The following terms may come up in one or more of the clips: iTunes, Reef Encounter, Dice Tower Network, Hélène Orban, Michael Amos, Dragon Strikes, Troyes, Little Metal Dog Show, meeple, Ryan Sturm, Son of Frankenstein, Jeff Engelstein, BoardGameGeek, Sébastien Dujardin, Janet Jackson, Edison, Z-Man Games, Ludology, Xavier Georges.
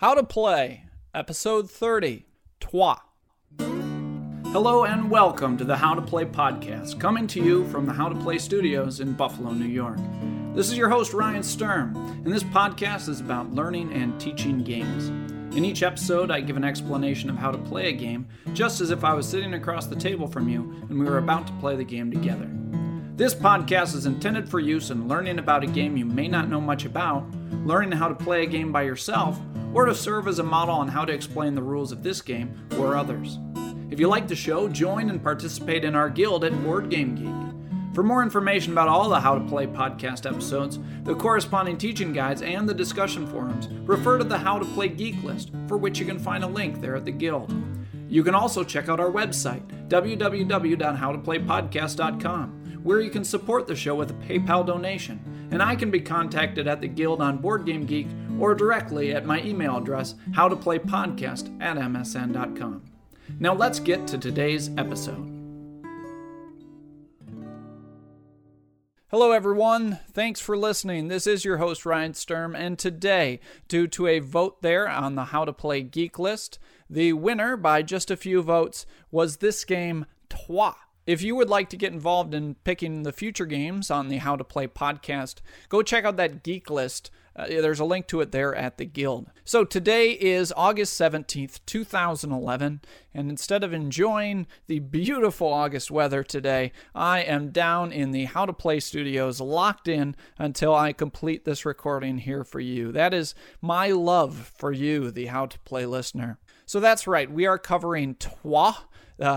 How to Play, Episode 30, Troyes. Hello and welcome to the How to Play podcast, coming to you from the How to Play studios in Buffalo, New York. This is your host, Ryan Sturm, and this podcast is about learning and teaching games. In each episode, I give an explanation of how to play a game, just as if I was sitting across the table from you and we were about to play the game together. This podcast is intended for use in learning about a game you may not know much about, learning how to play a game by yourself, or to serve as a model on how to explain the rules of this game or others. If you like the show, join and participate in our guild at BoardGameGeek. For more information about all the How to Play podcast episodes, the corresponding teaching guides, and the discussion forums, refer to the How to Play Geek list, for which you can find a link there at the guild. You can also check out our website, www.howtoplaypodcast.com, where you can support the show with a PayPal donation, and I can be contacted at the guild on BoardGameGeek or directly at my email address, howtoplaypodcast@msn.com. Now let's get to today's episode. Hello everyone, thanks for listening. This is your host Ryan Sturm, and today, due to a vote there on the How to Play Geek list, the winner by just a few votes was this game, Troyes. If you would like to get involved in picking the future games on the How to Play podcast, go check out that geek list. There's a link to it there at the guild. So today is August 17th, 2011, and instead of enjoying the beautiful August weather today, I am down in the How to Play studios, locked in until I complete this recording here for you. That is my love for you, the How to Play listener. So that's right, we are covering Troyes.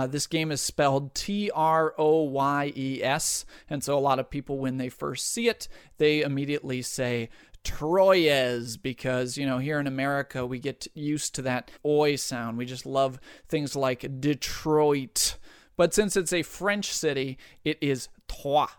This game is spelled T-R-O-Y-E-S, and so a lot of people, when they first see it, they immediately say Troyes, because, you know, here in America, we get used to that oi sound. We just love things like Detroit. But since it's a French city, it is Troyes.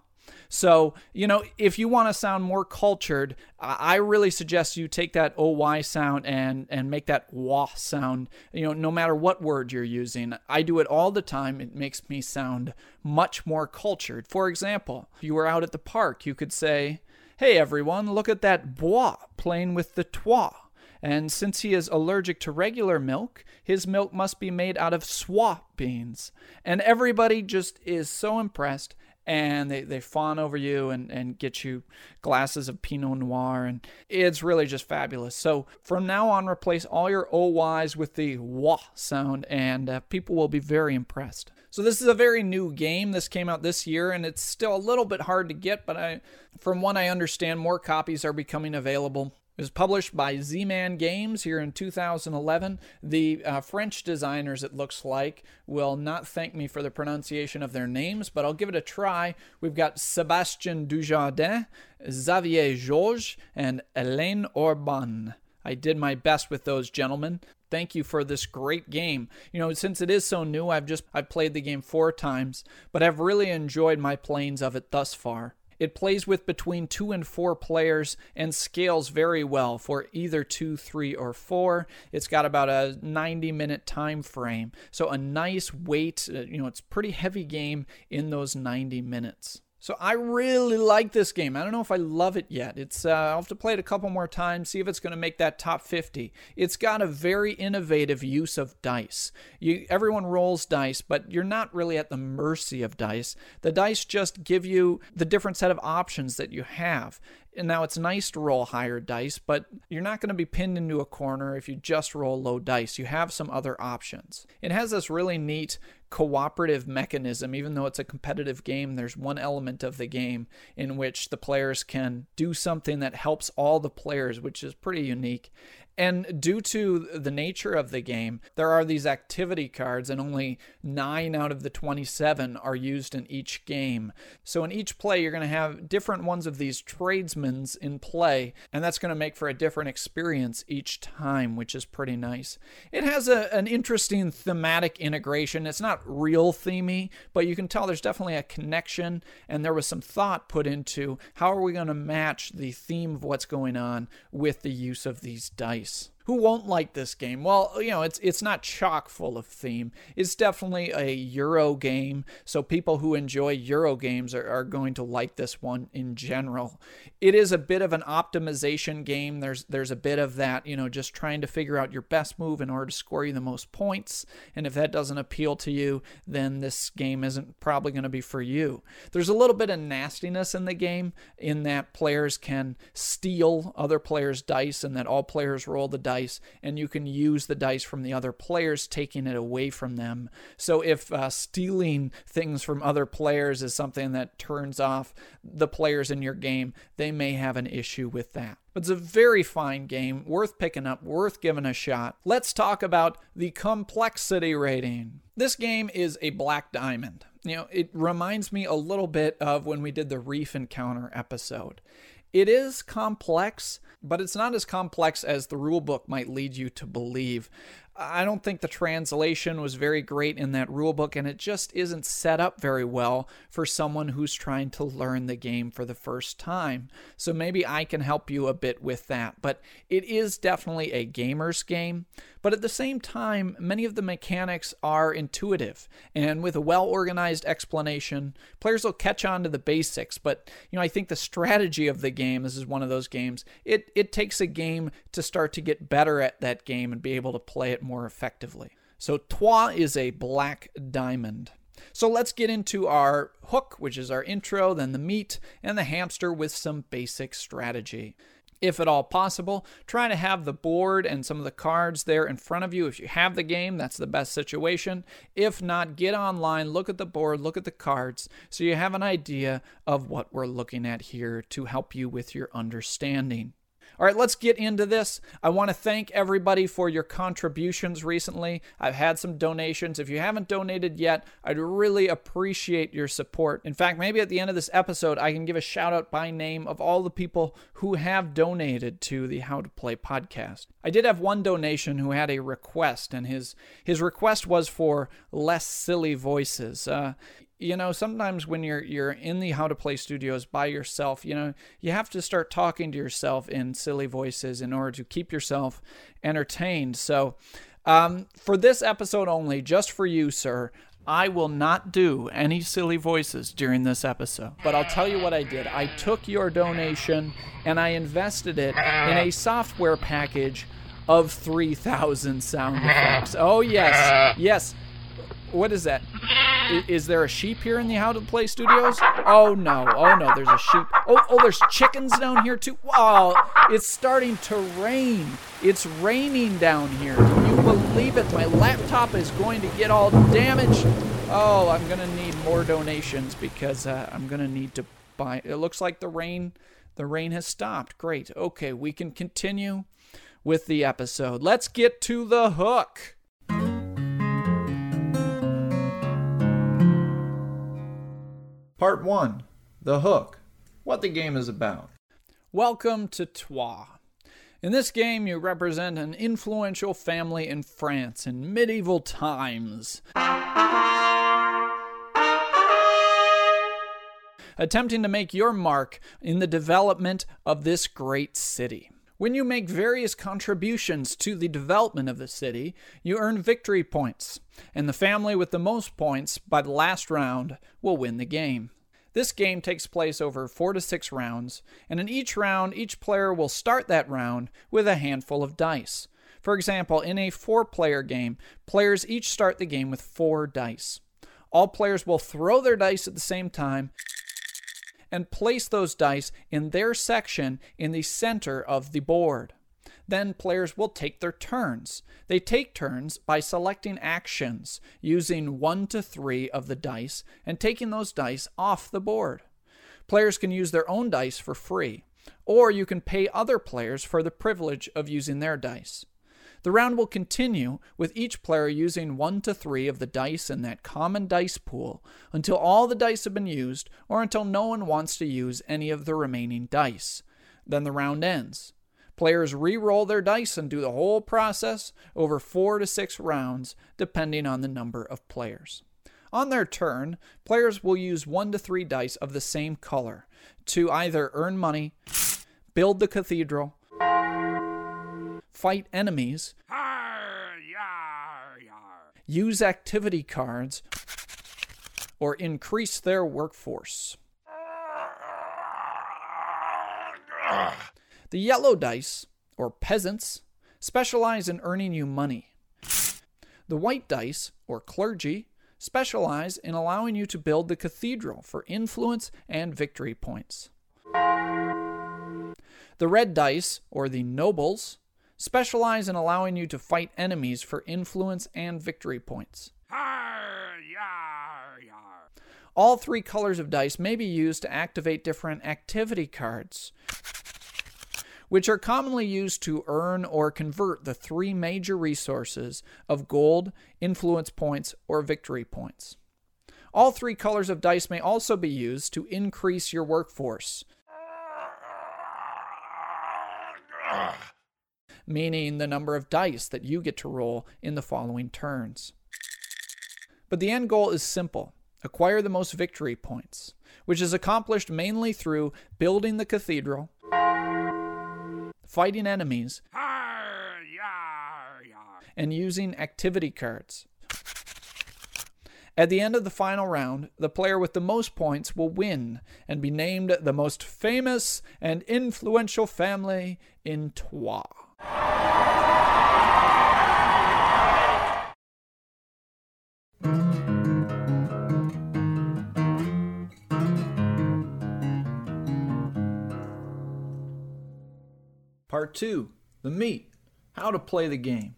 So, you know, if you want to sound more cultured, I really suggest you take that OY sound and make that WA sound, you know, no matter what word you're using. I do it all the time. It makes me sound much more cultured. For example, if you were out at the park, you could say, "Hey everyone, look at that bois playing with the Troyes. And since he is allergic to regular milk, his milk must be made out of soie beans." And everybody just is so impressed, and they fawn over you and get you glasses of Pinot Noir, and it's really just fabulous. So from now on, replace all your OYs with the WA sound, and people will be very impressed. So this is a very new game. This came out this year, and it's still a little bit hard to get, but from what I understand, more copies are becoming available. It was published by Z-Man Games here in 2011. The French designers, it looks like, will not thank me for the pronunciation of their names, but I'll give it a try. We've got Sébastien Dujardin, Xavier Georges, and Hélène Orban. I did my best with those gentlemen. Thank you for this great game. You know, since it is so new, I've played the game 4 times, but I've really enjoyed my playings of it thus far. It plays with between 2 and 4 players and scales very well for either 2, 3, or 4. It's got about a 90-minute time frame, so a nice weight. You know, it's a pretty heavy game in those 90 minutes. So I really like this game. I don't know if I love it yet. I'll have to play it a couple more times, see if it's going to make that top 50. It's got a very innovative use of dice. Everyone rolls dice, but you're not really at the mercy of dice. The dice just give you the different set of options that you have. And now it's nice to roll higher dice, but you're not going to be pinned into a corner if you just roll low dice. You have some other options. It has this really neat cooperative mechanism. Even though it's a competitive game, there's one element of the game in which the players can do something that helps all the players, which is pretty unique. And due to the nature of the game, there are these activity cards, and only 9 out of the 27 are used in each game. So in each play, you're going to have different ones of these tradesmen in play, and that's going to make for a different experience each time, which is pretty nice. It has an interesting thematic integration. It's not real themey, but you can tell there's definitely a connection, and there was some thought put into how are we going to match the theme of what's going on with the use of these dice. Who won't like this game? Well, you know, it's not chock full of theme. It's definitely a Euro game, so people who enjoy Euro games are going to like this one in general. It is a bit of an optimization game. There's a bit of that, you know, just trying to figure out your best move in order to score you the most points, and if that doesn't appeal to you, then this game isn't probably going to be for you. There's a little bit of nastiness in the game in that players can steal other players' dice and that all players roll the dice. And you can use the dice from the other players, taking it away from them. So if stealing things from other players is something that turns off the players in your game, they may have an issue with that. But it's a very fine game, worth picking up, worth giving a shot. Let's talk about the complexity rating. This game is a black diamond. You know, it reminds me a little bit of when we did the Reef Encounter episode. It is complex, but it's not as complex as the rulebook might lead you to believe. I don't think the translation was very great in that rulebook, and it just isn't set up very well for someone who's trying to learn the game for the first time. So maybe I can help you a bit with that. But it is definitely a gamer's game. But at the same time, many of the mechanics are intuitive, and with a well-organized explanation, players will catch on to the basics. But you know, I think the strategy of the game, this is one of those games, it takes a game to start to get better at that game and be able to play it more effectively. So Troyes is a black diamond. So let's get into our hook, which is our intro, then the meat, and the hamster with some basic strategy. If at all possible, try to have the board and some of the cards there in front of you. If you have the game, that's the best situation. If not, get online, look at the board, look at the cards, so you have an idea of what we're looking at here to help you with your understanding. All right, let's get into this. I want to thank everybody for your contributions recently. I've had some donations. If you haven't donated yet, I'd really appreciate your support. In fact, maybe at the end of this episode, I can give a shout out by name of all the people who have donated to the How to Play podcast. I did have one donation who had a request, and his request was for less silly voices. You know, sometimes when you're in the How to Play studios by yourself, you know, you have to start talking to yourself in silly voices in order to keep yourself entertained. So for this episode only, just for you, sir, I will not do any silly voices during this episode. But I'll tell you what I did. I took your donation and I invested it in a software package of 3,000 sound effects. Oh, yes. Yes. What is that? Is there a sheep here in the How to Play studios? Oh, no. Oh, no. There's a sheep. Oh, there's chickens down here, too. Oh, it's starting to rain. It's raining down here. Can you believe it? My laptop is going to get all damaged. Oh, I'm going to need more donations because I'm going to need to buy. It looks like the rain has stopped. Great. Okay, we can continue with the episode. Let's get to the hook. Part 1. The Hook. What the game is about. Welcome to Troyes. In this game, you represent an influential family in France in medieval times. Attempting to make your mark in the development of this great city. When you make various contributions to the development of the city, you earn victory points, and the family with the most points by the last round will win the game. This game takes place over 4 to 6 rounds, and in each round, each player will start that round with a handful of dice. For example, in a 4-player game, players each start the game with 4 dice. All players will throw their dice at the same time, and place those dice in their section in the center of the board. Then players will take their turns. They take turns by selecting actions, using 1 to 3 of the dice and taking those dice off the board. Players can use their own dice for free, or you can pay other players for the privilege of using their dice. The round will continue with each player using 1 to 3 of the dice in that common dice pool until all the dice have been used or until no one wants to use any of the remaining dice. Then the round ends. Players re-roll their dice and do the whole process over 4 to 6 rounds depending on the number of players. On their turn, players will use 1 to 3 dice of the same color to either earn money, build the cathedral, fight enemies, use activity cards, or increase their workforce. The yellow dice, or peasants, specialize in earning you money. The white dice, or clergy, specialize in allowing you to build the cathedral for influence and victory points. The red dice, or the nobles, specialize in allowing you to fight enemies for influence and victory points. All three colors of dice may be used to activate different activity cards, which are commonly used to earn or convert the three major resources of gold, influence points, or victory points. All three colors of dice may also be used to increase your workforce, meaning the number of dice that you get to roll in the following turns. But the end goal is simple. Acquire the most victory points, which is accomplished mainly through building the cathedral, fighting enemies, and using activity cards. At the end of the final round, the player with the most points will win and be named the most famous and influential family in Troyes. Part 2, the meat, how to play the game.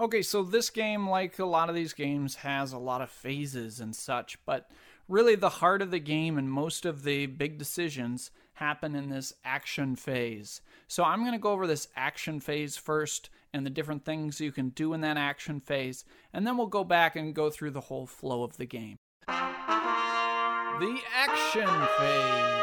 Okay, so this game, like a lot of these games, has a lot of phases and such, but really the heart of the game and most of the big decisions happen in this action phase. So I'm going to go over this action phase first and the different things you can do in that action phase, and then we'll go back and go through the whole flow of the game. The action phase.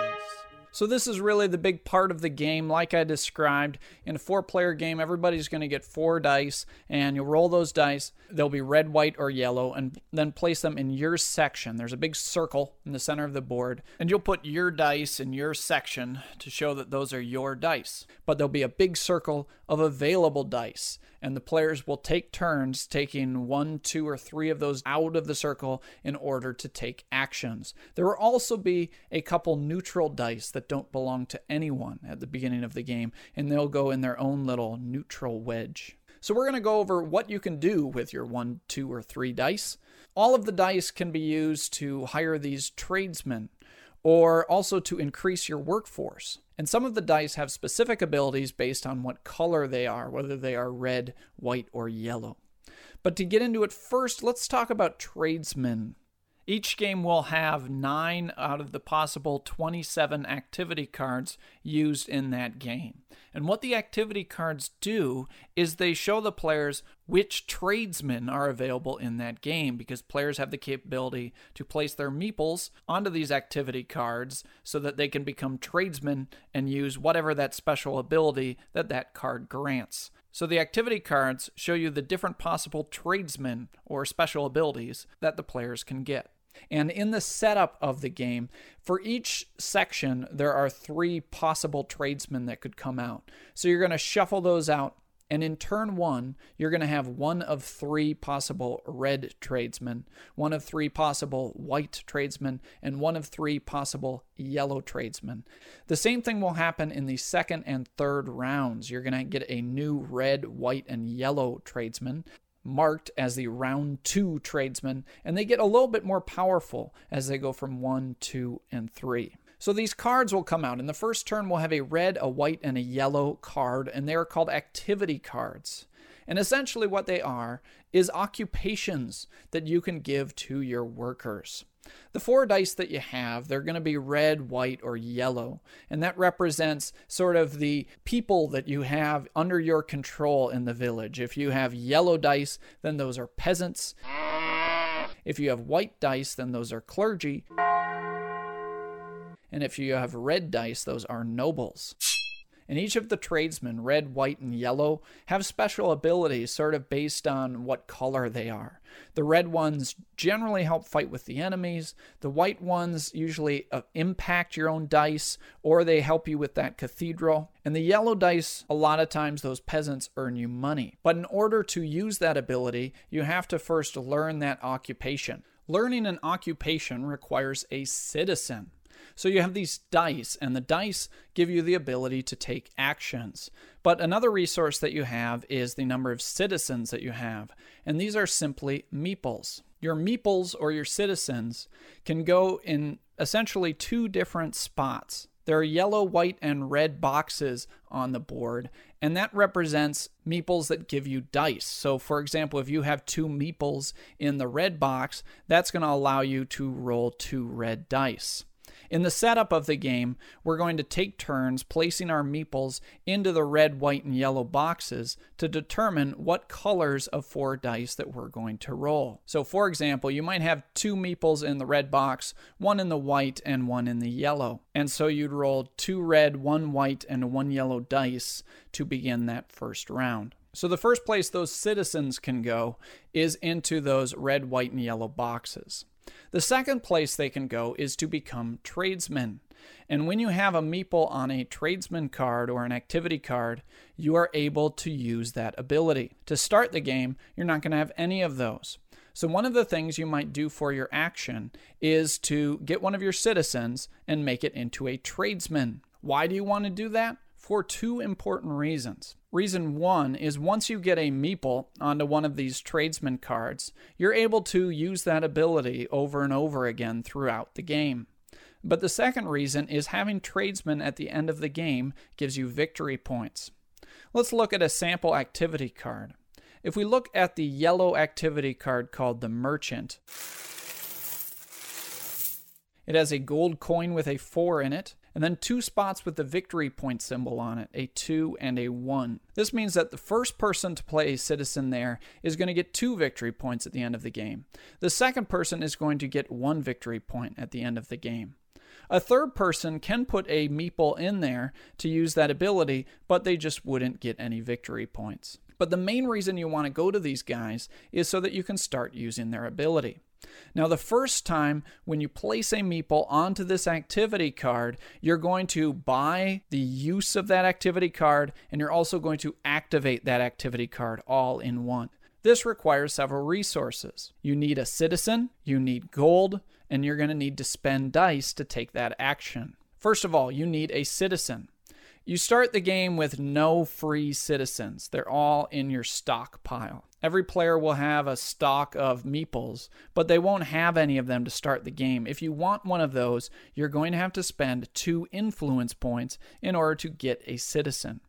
So this is really the big part of the game, like I described. In a four-player game, everybody's going to get four dice, and you'll roll those dice. They'll be red, white, or yellow, and then place them in your section. There's a big circle in the center of the board, and you'll put your dice in your section to show that those are your dice. But there'll be a big circle of available dice, and the players will take turns taking one, two, or three of those out of the circle in order to take actions. There will also be a couple neutral dice that don't belong to anyone at the beginning of the game, and they'll go in their own little neutral wedge. So we're going to go over what you can do with your 1, 2, or 3 dice. All of the dice can be used to hire these tradesmen, or also to increase your workforce. And some of the dice have specific abilities based on what color they are, whether they are red, white, or yellow. But to get into it first, let's talk about tradesmen. Each game will have 9 out of the possible 27 activity cards used in that game. And what the activity cards do is they show the players which tradesmen are available in that game, because players have the capability to place their meeples onto these activity cards so that they can become tradesmen and use whatever that special ability that card grants. So the activity cards show you the different possible tradesmen or special abilities that the players can get. And in the setup of the game, for each section, there are 3 possible tradesmen that could come out. So you're going to shuffle those out, and in turn 1, you're going to have 1 of 3 possible red tradesmen, 1 of 3 possible white tradesmen, and 1 of 3 possible yellow tradesmen. The same thing will happen in the second and third rounds. You're going to get a new red, white, and yellow tradesman, marked as the round 2 tradesmen, and they get a little bit more powerful as they go from 1, 2, and 3. So these cards will come out. In the first turn, we'll have a red, a white, and a yellow card, and they are called activity cards. And essentially what they are is occupations that you can give to your workers. The 4 dice that you have, they're going to be red, white, or yellow, and that represents sort of the people that you have under your control in the village. If you have yellow dice, then those are peasants. If you have white dice, then those are clergy. And if you have red dice, those are nobles. And each of the tradesmen, red, white, and yellow, have special abilities sort of based on what color they are. The red ones generally help fight with the enemies. The white ones usually impact your own dice, or they help you with that cathedral. And the yellow dice, a lot of times those peasants earn you money. But in order to use that ability, you have to first learn that occupation. Learning an occupation requires a citizen. So you have these dice, and the dice give you the ability to take actions. But another resource that you have is the number of citizens that you have, and these are simply meeples. Your meeples, or your citizens, can go in essentially two different spots. There are yellow, white, and red boxes on the board, and that represents meeples that give you dice. So, for example, if you have two meeples in the red box, that's going to allow you to roll two red dice. In the setup of the game, we're going to take turns placing our meeples into the red, white, and yellow boxes to determine what colors of four dice that we're going to roll. So, for example, you might have two meeples in the red box, one in the white, and one in the yellow. And so you'd roll two red, one white, and one yellow dice to begin that first round. So the first place those citizens can go is into those red, white, and yellow boxes. The second place they can go is to become tradesmen. And when you have a meeple on a tradesman card or an activity card, you are able to use that ability. To start the game, you're not going to have any of those. So one of the things you might do for your action is to get one of your citizens and make it into a tradesman. Why do you want to do that? For two important reasons. Reason one is once you get a meeple onto one of these tradesman cards, you're able to use that ability over and over again throughout the game. But the second reason is having tradesmen at the end of the game gives you victory points. Let's look at a sample activity card. If we look at the yellow activity card called the Merchant, it has a gold coin with a 4 in it, and then two spots with the victory point symbol on it, a 2 and a 1. This means that the first person to play a citizen there is going to get 2 victory points at the end of the game. The second person is going to get 1 victory point at the end of the game. A third person can put a meeple in there to use that ability, but they just wouldn't get any victory points. But the main reason you want to go to these guys is so that you can start using their ability. Now, the first time when you place a meeple onto this activity card, you're going to buy the use of that activity card, and you're also going to activate that activity card all in one. This requires several resources. You need a citizen, you need gold, and you're going to need to spend dice to take that action. First of all, you need a citizen. You start the game with no free citizens. They're all in your stockpile. Every player will have a stock of meeples, but they won't have any of them to start the game. If you want one of those, you're going to have to spend 2 influence points in order to get a citizen.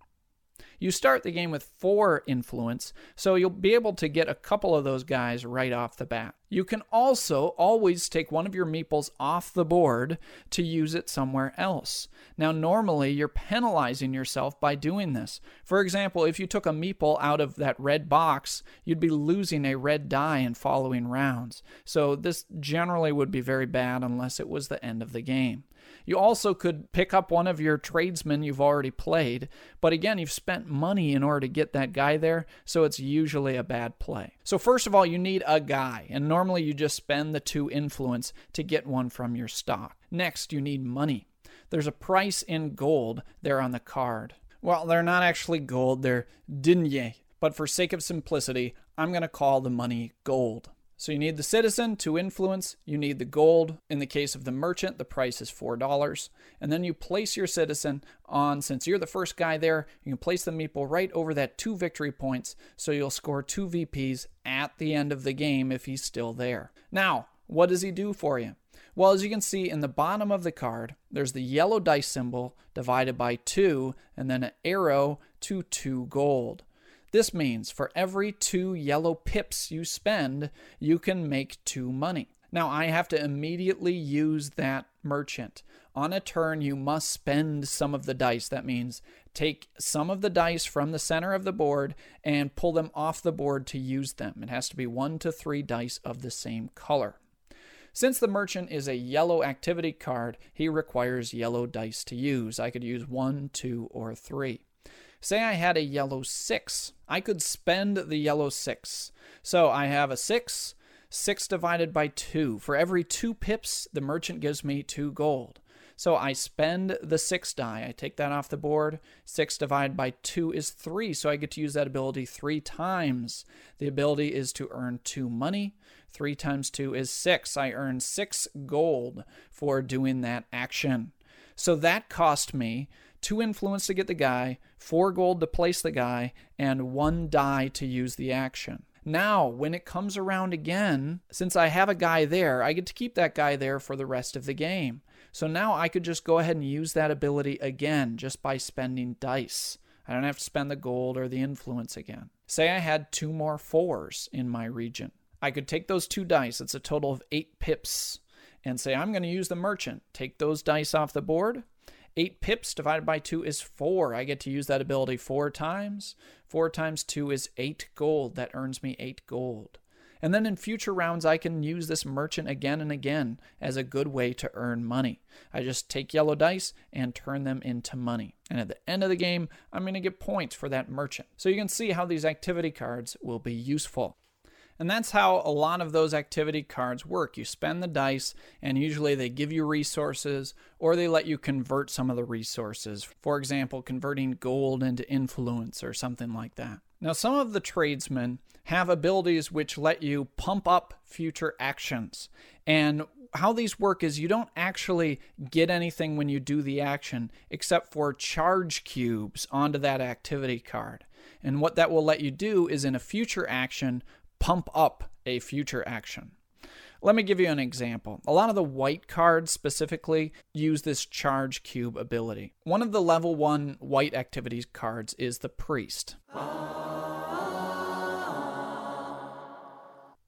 You start the game with 4 influence, so you'll be able to get a couple of those guys right off the bat. You can also always take one of your meeples off the board to use it somewhere else. Now, normally, you're penalizing yourself by doing this. For example, if you took a meeple out of that red box, you'd be losing a red die in following rounds. So this generally would be very bad unless it was the end of the game. You also could pick up one of your tradesmen you've already played, but again, you've spent money in order to get that guy there, so it's usually a bad play. So first of all, you need a guy, and normally you just spend the 2 influence to get one from your stock. Next, you need money. There's a price in gold there on the card. Well, they're not actually gold, they're denier, but for sake of simplicity, I'm going to call the money gold. So you need the citizen, 2 influence, you need the gold. In the case of the merchant, the price is $4. And then you place your citizen on, since you're the first guy there, you can place the meeple right over that 2 victory points, so you'll score 2 VPs at the end of the game if he's still there. Now, what does he do for you? Well, as you can see in the bottom of the card, there's the yellow dice symbol divided by 2, and then an arrow to 2 gold. This means for every 2 yellow pips you spend, you can make 2 money. Now, I have to immediately use that merchant. On a turn, you must spend some of the dice. That means take some of the dice from the center of the board and pull them off the board to use them. It has to be 1 to 3 dice of the same color. Since the merchant is a yellow activity card, he requires yellow dice to use. I could use 1, 2, or 3. Say I had a yellow 6. I could spend the yellow 6. So I have a 6. 6 divided by 2. For every 2 pips, the merchant gives me 2 gold. So I spend the 6 die. I take that off the board. 6 divided by 2 is 3. So I get to use that ability 3 times. The ability is to earn 2 money. 3 times 2 is 6. I earn 6 gold for doing that action. So that cost me 2 influence to get the guy, 4 gold to place the guy, and 1 die to use the action. Now, when it comes around again, since I have a guy there, I get to keep that guy there for the rest of the game. So now I could just go ahead and use that ability again just by spending dice. I don't have to spend the gold or the influence again. Say I had 2 more 4s in my region. I could take those 2 dice. It's a total of 8 pips. And say I'm going to use the merchant. Take those dice off the board. 8 pips divided by 2 is 4. I get to use that ability 4 times. 4 times 2 is 8 gold. That earns me 8 gold. And then in future rounds, I can use this merchant again and again as a good way to earn money. I just take yellow dice and turn them into money. And at the end of the game, I'm going to get points for that merchant. So you can see how these activity cards will be useful. And that's how a lot of those activity cards work. You spend the dice, and usually they give you resources, or they let you convert some of the resources. For example, converting gold into influence or something like that. Now, some of the tradesmen have abilities which let you pump up future actions. And how these work is you don't actually get anything when you do the action, except for charge cubes onto that activity card. And what that will let you do is in a future action, pump up a future action. Let me give you an example. A lot of the white cards specifically use this charge cube ability. One of the level 1 white activities cards is the priest.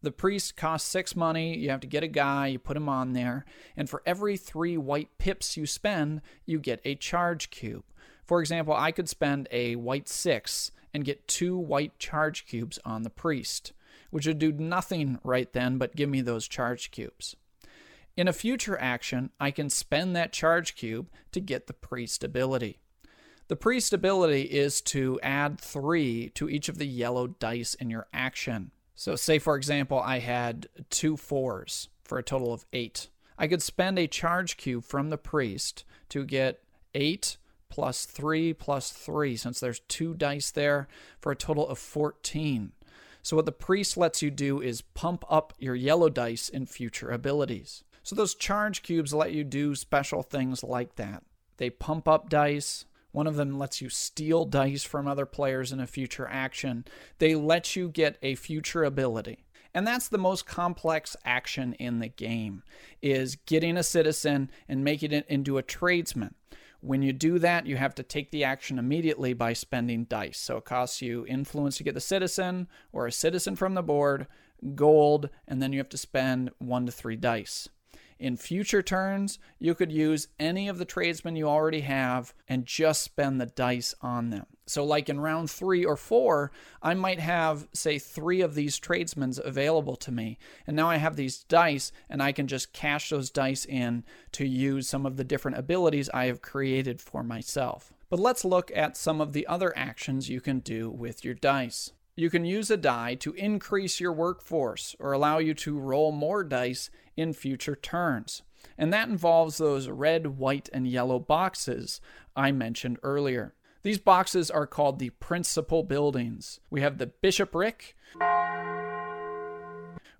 The priest costs 6 money, you have to get a guy, you put him on there, and for every 3 white pips you spend, you get a charge cube. For example, I could spend a white 6 and get 2 white charge cubes on the priest, which would do nothing right then but give me those charge cubes. In a future action, I can spend that charge cube to get the priest ability. The priest ability is to add 3 to each of the yellow dice in your action. So say, for example, I had 2 4s for a total of 8. I could spend a charge cube from the priest to get 8 plus 3 plus 3, since there's 2 dice there, for a total of 14. So what the priest lets you do is pump up your yellow dice in future abilities. So those charge cubes let you do special things like that. They pump up dice. One of them lets you steal dice from other players in a future action. They let you get a future ability. And that's the most complex action in the game, is getting a citizen and making it into a tradesman. When you do that, you have to take the action immediately by spending dice. So it costs you influence to get the citizen, or a citizen from the board, gold, and then you have to spend 1 to 3 dice. In future turns, you could use any of the tradesmen you already have and just spend the dice on them. So like in round 3 or 4, I might have, say, 3 of these tradesmen available to me. And now I have these dice, and I can just cash those dice in to use some of the different abilities I have created for myself. But let's look at some of the other actions you can do with your dice. You can use a die to increase your workforce or allow you to roll more dice in future turns. And that involves those red, white, and yellow boxes I mentioned earlier. These boxes are called the principal buildings. We have the bishopric,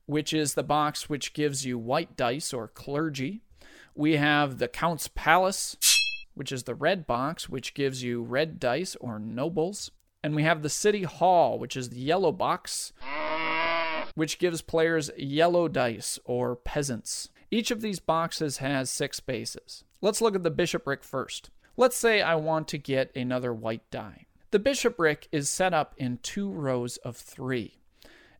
which is the box which gives you white dice or clergy. We have the count's palace, which is the red box, which gives you red dice or nobles. And we have the City Hall, which is the yellow box, which gives players yellow dice, or peasants. Each of these boxes has 6 spaces. Let's look at the bishopric first. Let's say I want to get another white die. The bishopric is set up in 2 rows of 3.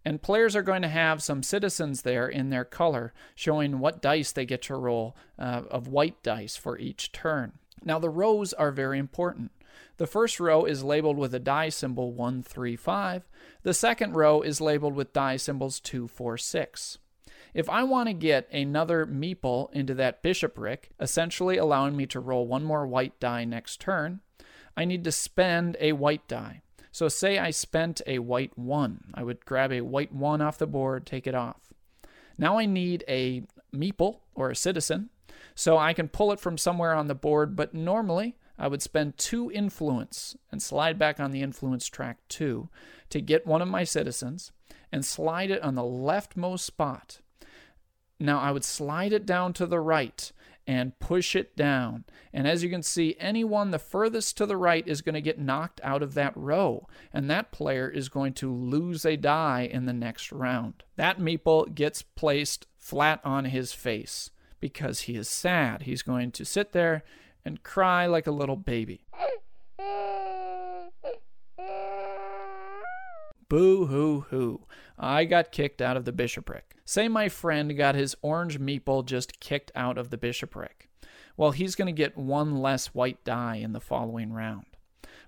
And players are going to have some citizens there in their color, showing what dice they get to roll of white dice for each turn. Now, the rows are very important. The first row is labeled with a die symbol 1, 3, 5. The second row is labeled with die symbols 2, 4, 6. If I want to get another meeple into that bishopric, essentially allowing me to roll one more white die next turn, I need to spend a white die. So say I spent a white 1. I would grab a white 1 off the board, take it off. Now I need a meeple, or a citizen, so I can pull it from somewhere on the board, but normally I would spend 2 influence and slide back on the influence track 2 to get one of my citizens and slide it on the leftmost spot. Now I would slide it down to the right and push it down. And as you can see, anyone the furthest to the right is going to get knocked out of that row, and that player is going to lose a die in the next round. That meeple gets placed flat on his face because he is sad. He's going to sit there and cry like a little baby. Boo-hoo-hoo. I got kicked out of the bishopric. Say my friend got his orange meeple just kicked out of the bishopric. Well, he's going to get one less white die in the following round.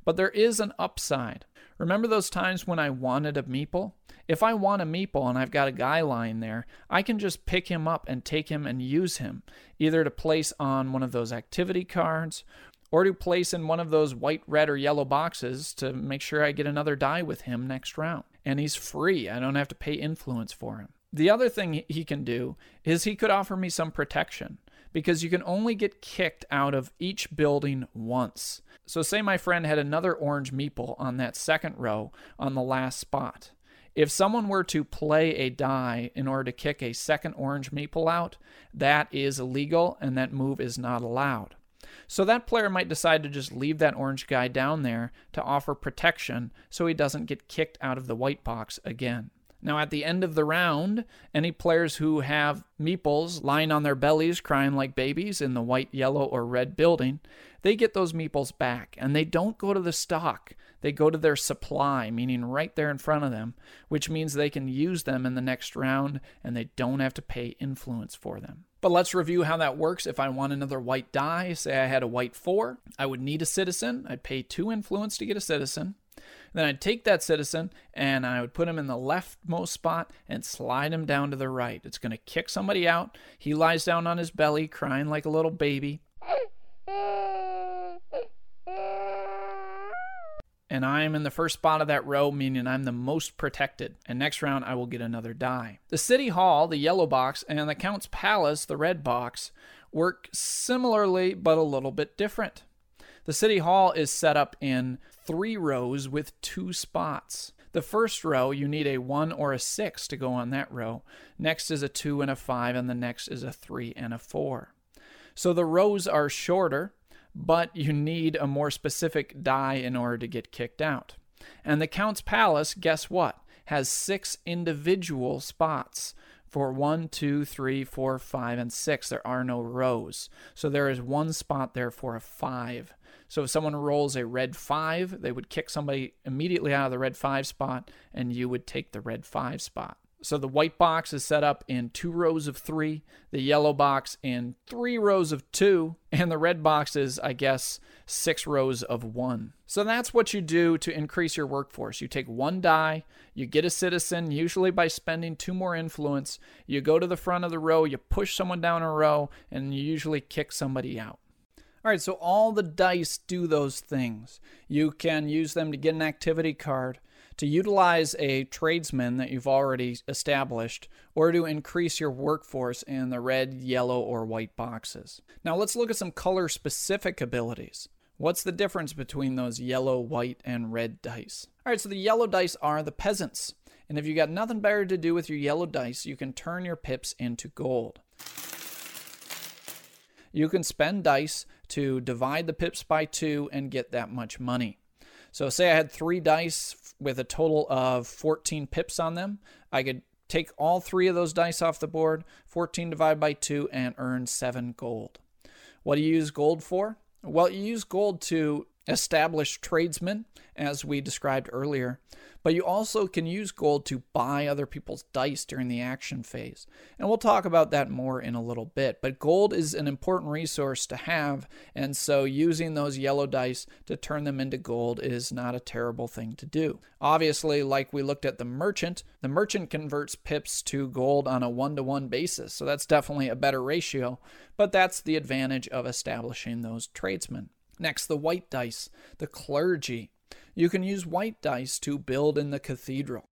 But there is an upside. Remember those times when I wanted a meeple? If I want a meeple and I've got a guy lying there, I can just pick him up and take him and use him, either to place on one of those activity cards or to place in one of those white, red, or yellow boxes to make sure I get another die with him next round. And he's free. I don't have to pay influence for him. The other thing he can do is he could offer me some protection, because you can only get kicked out of each building once. So say my friend had another orange meeple on that second row on the last spot. If someone were to play a die in order to kick a second orange meeple out, that is illegal and that move is not allowed. So that player might decide to just leave that orange guy down there to offer protection so he doesn't get kicked out of the white box again. Now at the end of the round, any players who have meeples lying on their bellies crying like babies in the white, yellow, or red building, they get those meeples back, and they don't go to the stock. They go to their supply, meaning right there in front of them, which means they can use them in the next round and they don't have to pay influence for them. But let's review how that works. If I want another white die, say I had a white 4, I would need a citizen. I'd pay 2 influence to get a citizen. Then I'd take that citizen and I would put him in the leftmost spot and slide him down to the right. It's going to kick somebody out. He lies down on his belly crying like a little baby. And I am in the first spot of that row, meaning I'm the most protected. And next round, I will get another die. The City Hall, the yellow box, and the Count's Palace, the red box, work similarly but a little bit different. The City Hall is set up in 3 rows with 2 spots. The first row, you need a 1 or a 6 to go on that row. Next is a 2 and a 5, and the next is a 3 and a 4. So the rows are shorter, but you need a more specific die in order to get kicked out. And the Count's Palace, guess what, has 6 individual spots. For 1, 2, 3, 4, 5, and 6, there are no rows. So there is one spot there for a 5. So if someone rolls a red 5, they would kick somebody immediately out of the red 5 spot, and you would take the red 5 spot. So the white box is set up in 2 rows of 3, the yellow box in 3 rows of 2, and the red box is, 6 rows of 1. So that's what you do to increase your workforce. You take 1 die, you get a citizen, usually by spending 2 more influence, you go to the front of the row, you push someone down a row, and you usually kick somebody out. All right, so all the dice do those things. You can use them to get an activity card, to utilize a tradesman that you've already established, or to increase your workforce in the red, yellow, or white boxes. Now let's look at some color-specific abilities. What's the difference between those yellow, white, and red dice? All right, so the yellow dice are the peasants. And if you got nothing better to do with your yellow dice, you can turn your pips into gold. You can spend dice to divide the pips by 2 and get that much money. So say I had 3 dice with a total of 14 pips on them. I could take all 3 of those dice off the board, 14 divided by 2, and earn 7 gold. What do you use gold for? Well, you use gold to established tradesmen, as we described earlier, but you also can use gold to buy other people's dice during the action phase. And we'll talk about that more in a little bit, but gold is an important resource to have, and so using those yellow dice to turn them into gold is not a terrible thing to do. Obviously, like we looked at the merchant converts pips to gold on a 1-to-1 basis, so that's definitely a better ratio, but that's the advantage of establishing those tradesmen. Next, the white dice, the clergy. You can use white dice to build in the cathedral.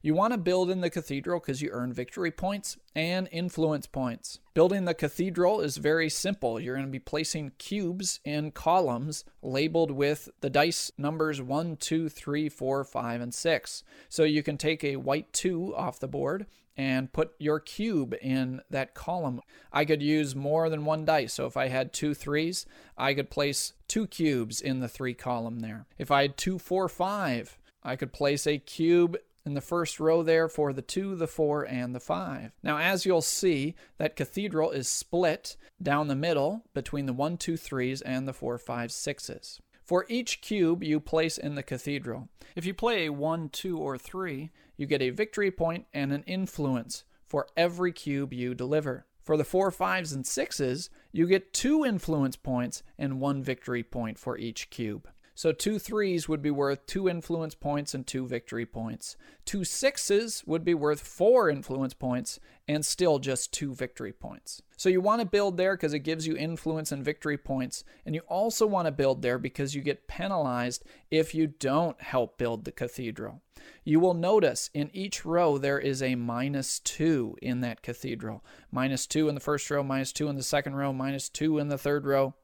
You want to build in the cathedral because you earn victory points and influence points. Building the cathedral is very simple. You're going to be placing cubes in columns labeled with the dice numbers 1, 2, 3, 4, 5, and 6. So you can take a white 2 off the board and put your cube in that column. I could use more than one dice, so if I had 2 3s, I could place 2 cubes in the 3 column there. If I had 2 4 5, I could place a cube in the first row there for the 2, the 4, and the 5. Now, as you'll see, that cathedral is split down the middle between the 1 2 3s and the 4 5 6s. For each cube you place in the cathedral, if you play a 1, 2, or 3, you get a victory point and an influence for every cube you deliver. For the 4, 5s, and 6s, you get 2 influence points and 1 victory point for each cube. So 2 3s would be worth 2 influence points and 2 victory points. 2 6s would be worth 4 influence points and still just 2 victory points. So you want to build there because it gives you influence and victory points, and you also want to build there because you get penalized if you don't help build the cathedral. You will notice in each row there is a -2 in that cathedral. -2 in the first row, -2 in the second row, -2 in the third row.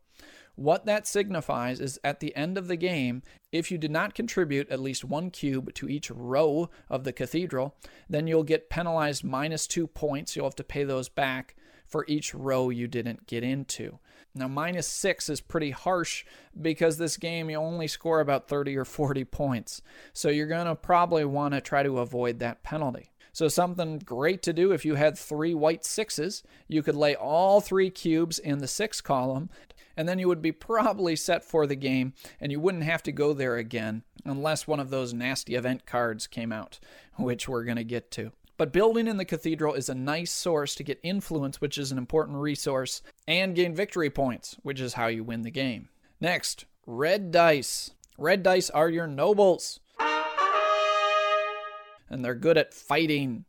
What that signifies is at the end of the game, if you did not contribute at least 1 cube to each row of the cathedral, then you'll get penalized -2 points. You'll have to pay those back for each row you didn't get into. Now, -6 is pretty harsh because this game you only score about 30 or 40 points. So you're going to probably want to try to avoid that penalty. So something great to do if you had 3 white 6s, you could lay all 3 cubes in the 6 column, and then you would be probably set for the game, and you wouldn't have to go there again unless one of those nasty event cards came out, which we're going to get to. But building in the cathedral is a nice source to get influence, which is an important resource, and gain victory points, which is how you win the game. Next, red dice. Red dice are your nobles, and they're good at fighting.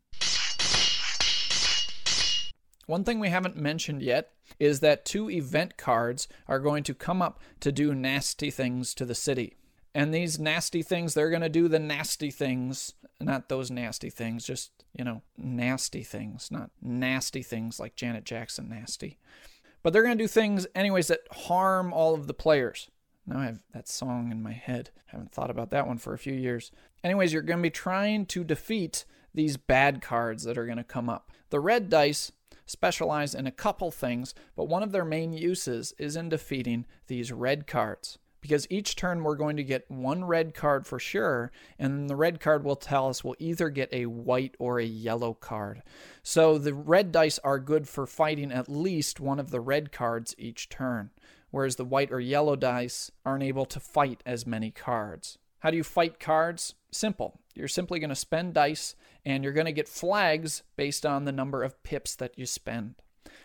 One thing we haven't mentioned yet is that 2 event cards are going to come up to do nasty things to the city. And these nasty things, they're going to do the nasty things, not those nasty things, just, nasty things, not nasty things like Janet Jackson nasty. But they're going to do things anyways that harm all of the players. Now I have that song in my head. I haven't thought about that one for a few years. Anyways, you're going to be trying to defeat these bad cards that are going to come up. The red dice specialize in a couple things, but one of their main uses is in defeating these red cards. Because each turn we're going to get 1 red card for sure, and the red card will tell us we'll either get a white or a yellow card. So the red dice are good for fighting at least one of the red cards each turn, whereas the white or yellow dice aren't able to fight as many cards. How do you fight cards? Simple. You're simply going to spend dice, and you're going to get flags based on the number of pips that you spend.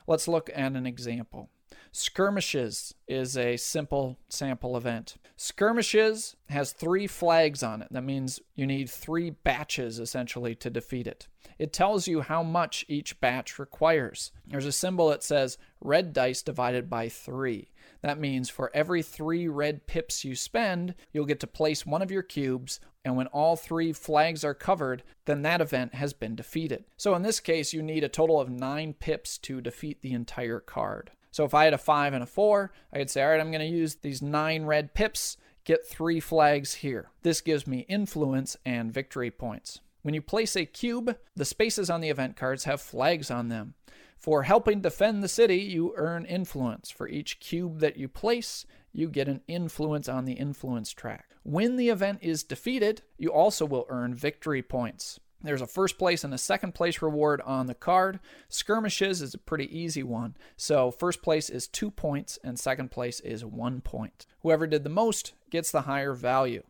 Let's look at an example. Skirmishes is a simple sample event. Skirmishes has 3 flags on it. That means you need 3 batches, essentially, to defeat it. It tells you how much each batch requires. There's a symbol that says red dice divided by 3. That means for every 3 red pips you spend, you'll get to place 1 of your cubes, and when all 3 flags are covered, then that event has been defeated. So in this case, you need a total of 9 pips to defeat the entire card. So if I had a 5 and a 4, I could say, all right, I'm going to use these 9 red pips, get 3 flags here. This gives me influence and victory points. When you place a cube, the spaces on the event cards have flags on them. For helping defend the city, you earn influence. For each cube that you place, you get an influence on the influence track. When the event is defeated, you also will earn victory points. There's a first place and a second place reward on the card. Skirmishes is a pretty easy one. So first place is 2 points and second place is 1 point. Whoever did the most gets the higher value.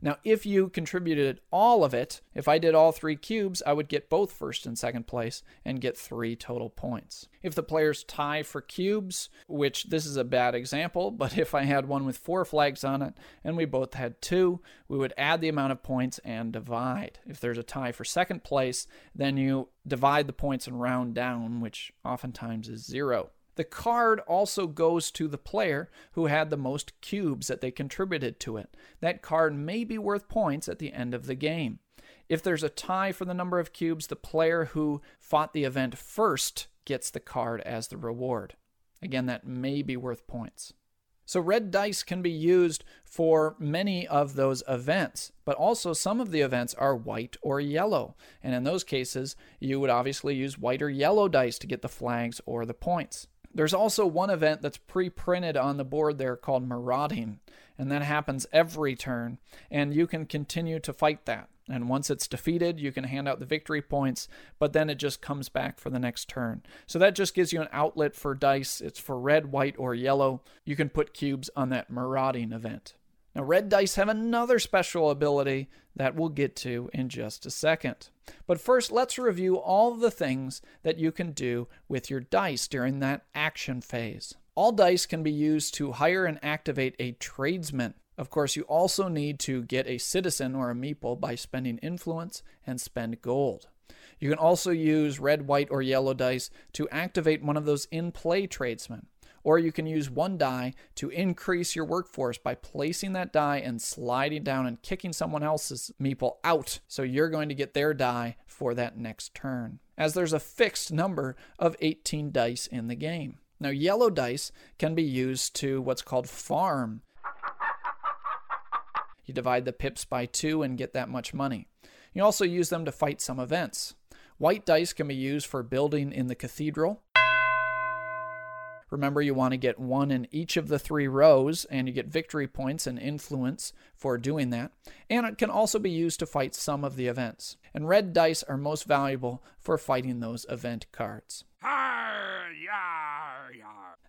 Now, if you contributed all of it, if I did all three cubes, I would get both first and second place and get 3 total points. If the players tie for cubes, which this is a bad example, but if I had one with 4 flags on it and we both had 2, we would add the amount of points and divide. If there's a tie for second place, then you divide the points and round down, which oftentimes is 0. The card also goes to the player who had the most cubes that they contributed to it. That card may be worth points at the end of the game. If there's a tie for the number of cubes, the player who fought the event first gets the card as the reward. Again, that may be worth points. So red dice can be used for many of those events, but also some of the events are white or yellow. And in those cases, you would obviously use white or yellow dice to get the flags or the points. There's also one event that's pre-printed on the board there called marauding, and that happens every turn, and you can continue to fight that. And once it's defeated, you can hand out the victory points, but then it just comes back for the next turn. So that just gives you an outlet for dice. It's for red, white, or yellow. You can put cubes on that marauding event. Now, red dice have another special ability that we'll get to in just a second. But first, let's review all the things that you can do with your dice during that action phase. All dice can be used to hire and activate a tradesman. Of course, you also need to get a citizen or a meeple by spending influence and spend gold. You can also use red, white, or yellow dice to activate one of those in-play tradesmen. Or you can use one die to increase your workforce by placing that die and sliding down and kicking someone else's meeple out. So you're going to get their die for that next turn, as there's a fixed number of 18 dice in the game. Now, yellow dice can be used to what's called farm. You divide the pips by 2 and get that much money. You also use them to fight some events. White dice can be used for building in the cathedral. Remember, you want to get 1 in each of the 3 rows, and you get victory points and influence for doing that. And it can also be used to fight some of the events. And red dice are most valuable for fighting those event cards.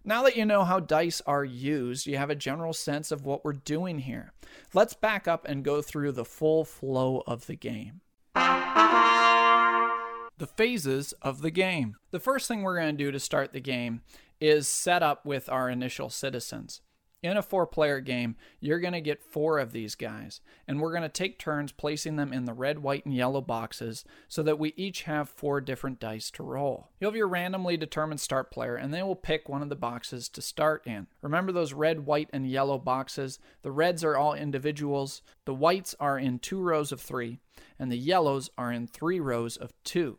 Now that you know how dice are used, you have a general sense of what we're doing here. Let's back up and go through the full flow of the game. The phases of the game. The first thing we're going to do to start the game is set up with our initial citizens. In a 4-player game, you're going to get 4 of these guys, and we're going to take turns placing them in the red, white, and yellow boxes so that we each have 4 different dice to roll. You'll have your randomly determined start player, and they will pick one of the boxes to start in. Remember those red, white, and yellow boxes? The reds are all individuals, the whites are in 2 rows of 3, and the yellows are in 3 rows of 2.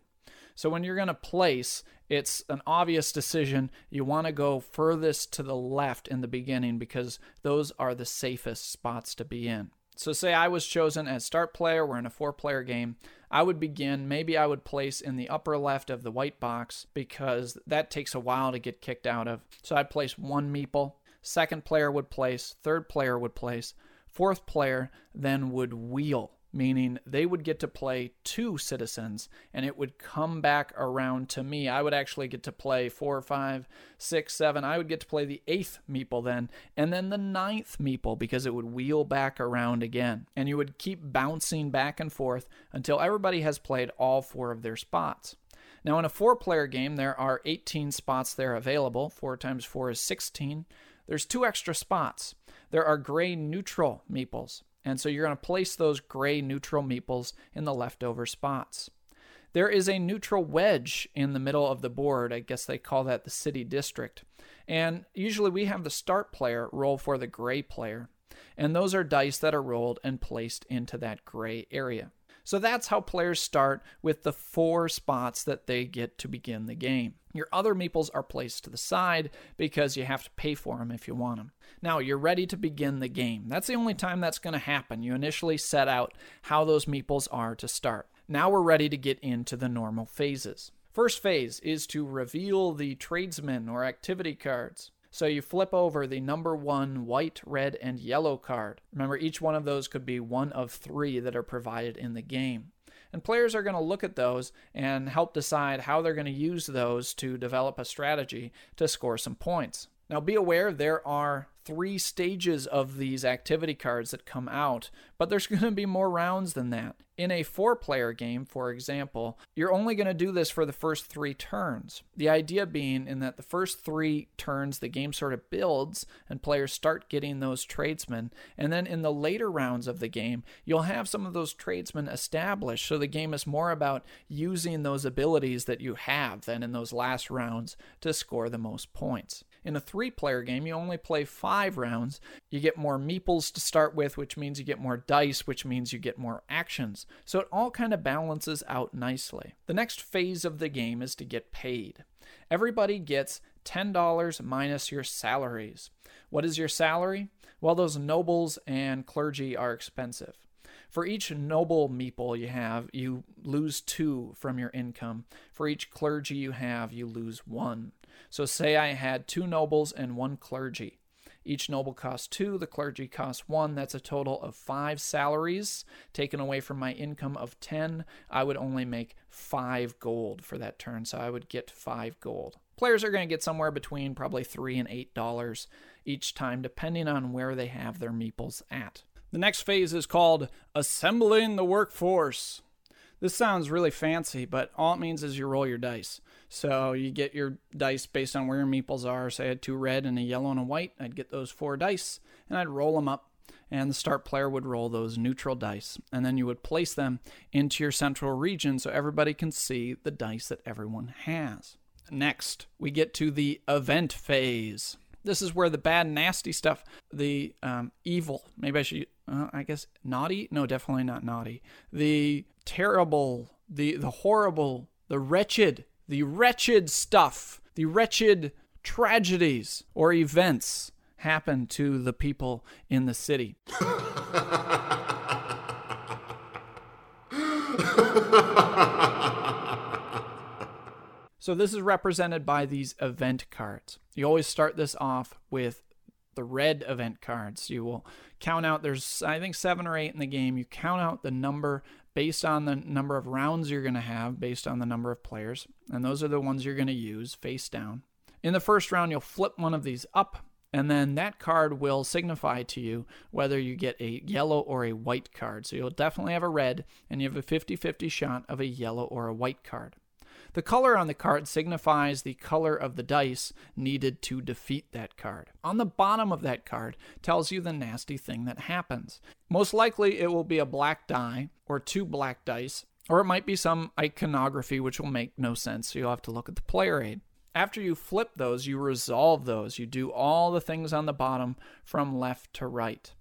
So when you're going to place, it's an obvious decision. You want to go furthest to the left in the beginning because those are the safest spots to be in. So say I was chosen as start player. We're in a 4-player game. I would begin. Maybe I would place in the upper left of the white box because that takes a while to get kicked out of. So I'd place 1 meeple. 2nd player would place. 3rd player would place. 4th player then would wheel, meaning they would get to play 2 citizens, and it would come back around to me. I would actually get to play 4, 5, 6, 7. I would get to play the 8th meeple then, and then the 9th meeple, because it would wheel back around again. And you would keep bouncing back and forth until everybody has played all 4 of their spots. Now, in a 4-player game, there are 18 spots there available. 4 times 4 is 16. There's 2 extra spots. There are gray neutral meeples. And so you're going to place those gray neutral meeples in the leftover spots. There is a neutral wedge in the middle of the board. I guess they call that the city district. And usually we have the start player roll for the gray player. And those are dice that are rolled and placed into that gray area. So that's how players start, with the 4 spots that they get to begin the game. Your other meeples are placed to the side because you have to pay for them if you want them. Now, you're ready to begin the game. That's the only time that's going to happen. You initially set out how those meeples are to start. Now we're ready to get into the normal phases. First phase is to reveal the tradesmen or activity cards. So you flip over the number 1 white, red, and yellow card. Remember, each one of those could be 1 of 3 that are provided in the game. And players are going to look at those and help decide how they're going to use those to develop a strategy to score some points. Now be aware, there are 3 stages of these activity cards that come out, but there's going to be more rounds than that. In a 4-player game, for example, you're only going to do this for the first 3 turns. The idea being in that the first 3 turns, the game sort of builds and players start getting those tradesmen. And then in the later rounds of the game, you'll have some of those tradesmen established. So the game is more about using those abilities that you have than in those last rounds to score the most points. In a 3-player game, you only play 5 rounds. You get more meeples to start with, which means you get more dice, which means you get more actions. So it all kind of balances out nicely. The next phase of the game is to get paid. Everybody gets $10 minus your salaries. What is your salary? Well, those nobles and clergy are expensive. For each noble meeple you have, you lose 2 from your income. For each clergy you have, you lose 1. So say I had 2 nobles and 1 clergy. Each noble costs 2, the clergy costs 1. That's a total of 5 salaries. Taken away from my income of 10, I would only make 5 gold for that turn, so I would get 5 gold. Players are going to get somewhere between probably $3 and $8 each time, depending on where they have their meeples at. The next phase is called assembling the workforce. This sounds really fancy, but all it means is you roll your dice. So you get your dice based on where your meeples are. Say I had 2 red and a yellow and a white. I'd get those 4 dice, and I'd roll them up. And the start player would roll those neutral dice. And then you would place them into your central region so everybody can see the dice that everyone has. Next, we get to the event phase. This is where the bad, nasty stuff, the evil, maybe I should, I guess, naughty? No, definitely not naughty. The terrible, the horrible, the wretched stuff, the wretched tragedies or events happen to the people in the city. So this is represented by these event cards. You always start this off with the red event cards. You will count out, there's I think 7 or 8 in the game. You count out the number based on the number of rounds you're going to have, based on the number of players. And those are the ones you're going to use face down. In the first round, you'll flip one of these up, and then that card will signify to you whether you get a yellow or a white card. So you'll definitely have a red, and you have a 50-50 shot of a yellow or a white card. The color on the card signifies the color of the dice needed to defeat that card. On the bottom of that card tells you the nasty thing that happens. Most likely it will be a black die or 2 black dice, or it might be some iconography which will make no sense, so you'll have to look at the player aid. After you flip those, you resolve those. You do all the things on the bottom from left to right.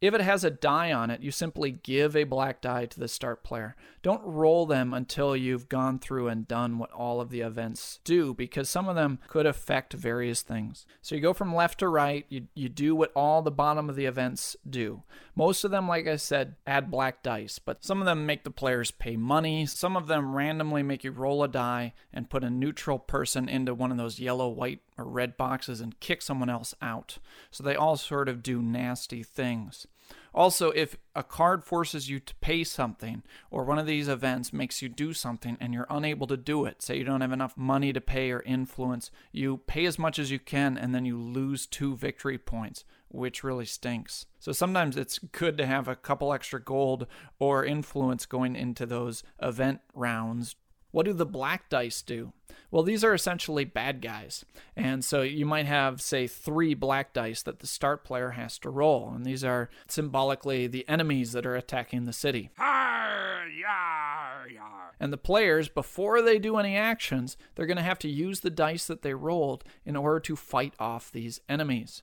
If it has a die on it, you simply give a black die to the start player. Don't roll them until you've gone through and done what all of the events do, because some of them could affect various things. So you go from left to right, you do what all the bottom of the events do. Most of them, like I said, add black dice, but some of them make the players pay money. Some of them randomly make you roll a die and put a neutral person into one of those yellow, white, or red boxes and kick someone else out. So they all sort of do nasty things. Also, if a card forces you to pay something, or one of these events makes you do something and you're unable to do it, say you don't have enough money to pay or influence, you pay as much as you can and then you lose 2 victory points, which really stinks. So sometimes it's good to have a couple extra gold or influence going into those event rounds. What do the black dice do? Well, these are essentially bad guys. And so you might have, say, 3 black dice that the start player has to roll. And these are symbolically the enemies that are attacking the city. And the players, before they do any actions, they're going to have to use the dice that they rolled in order to fight off these enemies.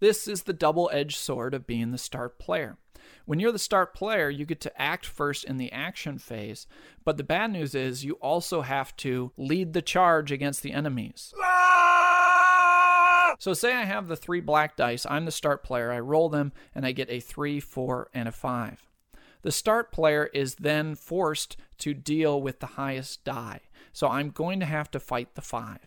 This is the double-edged sword of being the start player. When you're the start player, you get to act first in the action phase, but the bad news is you also have to lead the charge against the enemies. So say I have the 3 black dice, I'm the start player, I roll them, and I get a 3, 4, and a 5. The start player is then forced to deal with the highest die, so I'm going to have to fight the 5.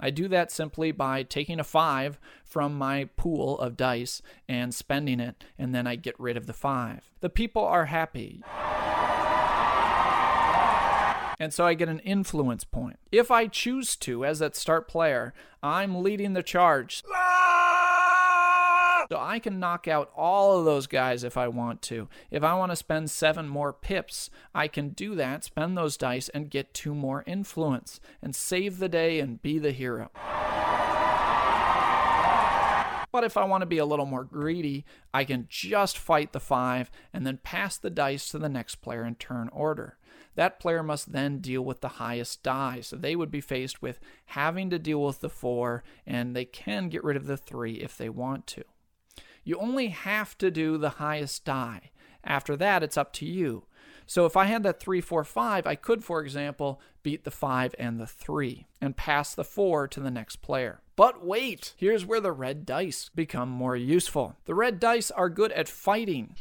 I do that simply by taking a 5 from my pool of dice and spending it, and then I get rid of the 5. The people are happy. And so I get an influence point. If I choose to, as that start player, I'm leading the charge. So I can knock out all of those guys if I want to. If I want to spend 7 more pips, I can do that, spend those dice, and get 2 more influence, and save the day and be the hero. But if I want to be a little more greedy, I can just fight the 5 and then pass the dice to the next player in turn order. That player must then deal with the highest die, so they would be faced with having to deal with the 4, and they can get rid of the 3 if they want to. You only have to do the highest die. After that, it's up to you. So if I had that 3, 4, 5, I could, for example, beat the 5 and the 3 and pass the 4 to the next player. But wait! Here's where the red dice become more useful. The red dice are good at fighting.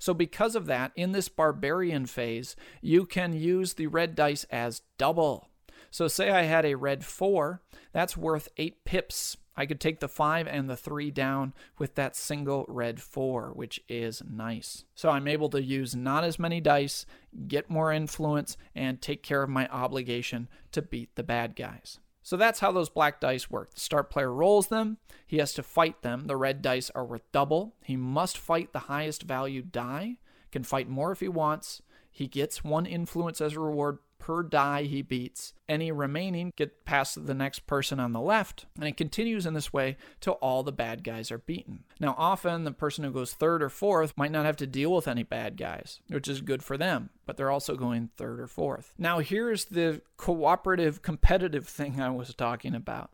So because of that, in this barbarian phase, you can use the red dice as double. So say I had a red 4, that's worth 8 pips. I could take the 5 and the 3 down with that single red 4, which is nice. So I'm able to use not as many dice, get more influence, and take care of my obligation to beat the bad guys. So that's how those black dice work. The start player rolls them. He has to fight them. The red dice are worth double. He must fight the highest value die. Can fight more if he wants. He gets 1 influence as a reward per die he beats. Any remaining get passed to the next person on the left, and it continues in this way till all the bad guys are beaten. Now, often the person who goes 3rd or 4th might not have to deal with any bad guys, which is good for them, but they're also going 3rd or 4th. Now, here's the cooperative, competitive thing I was talking about.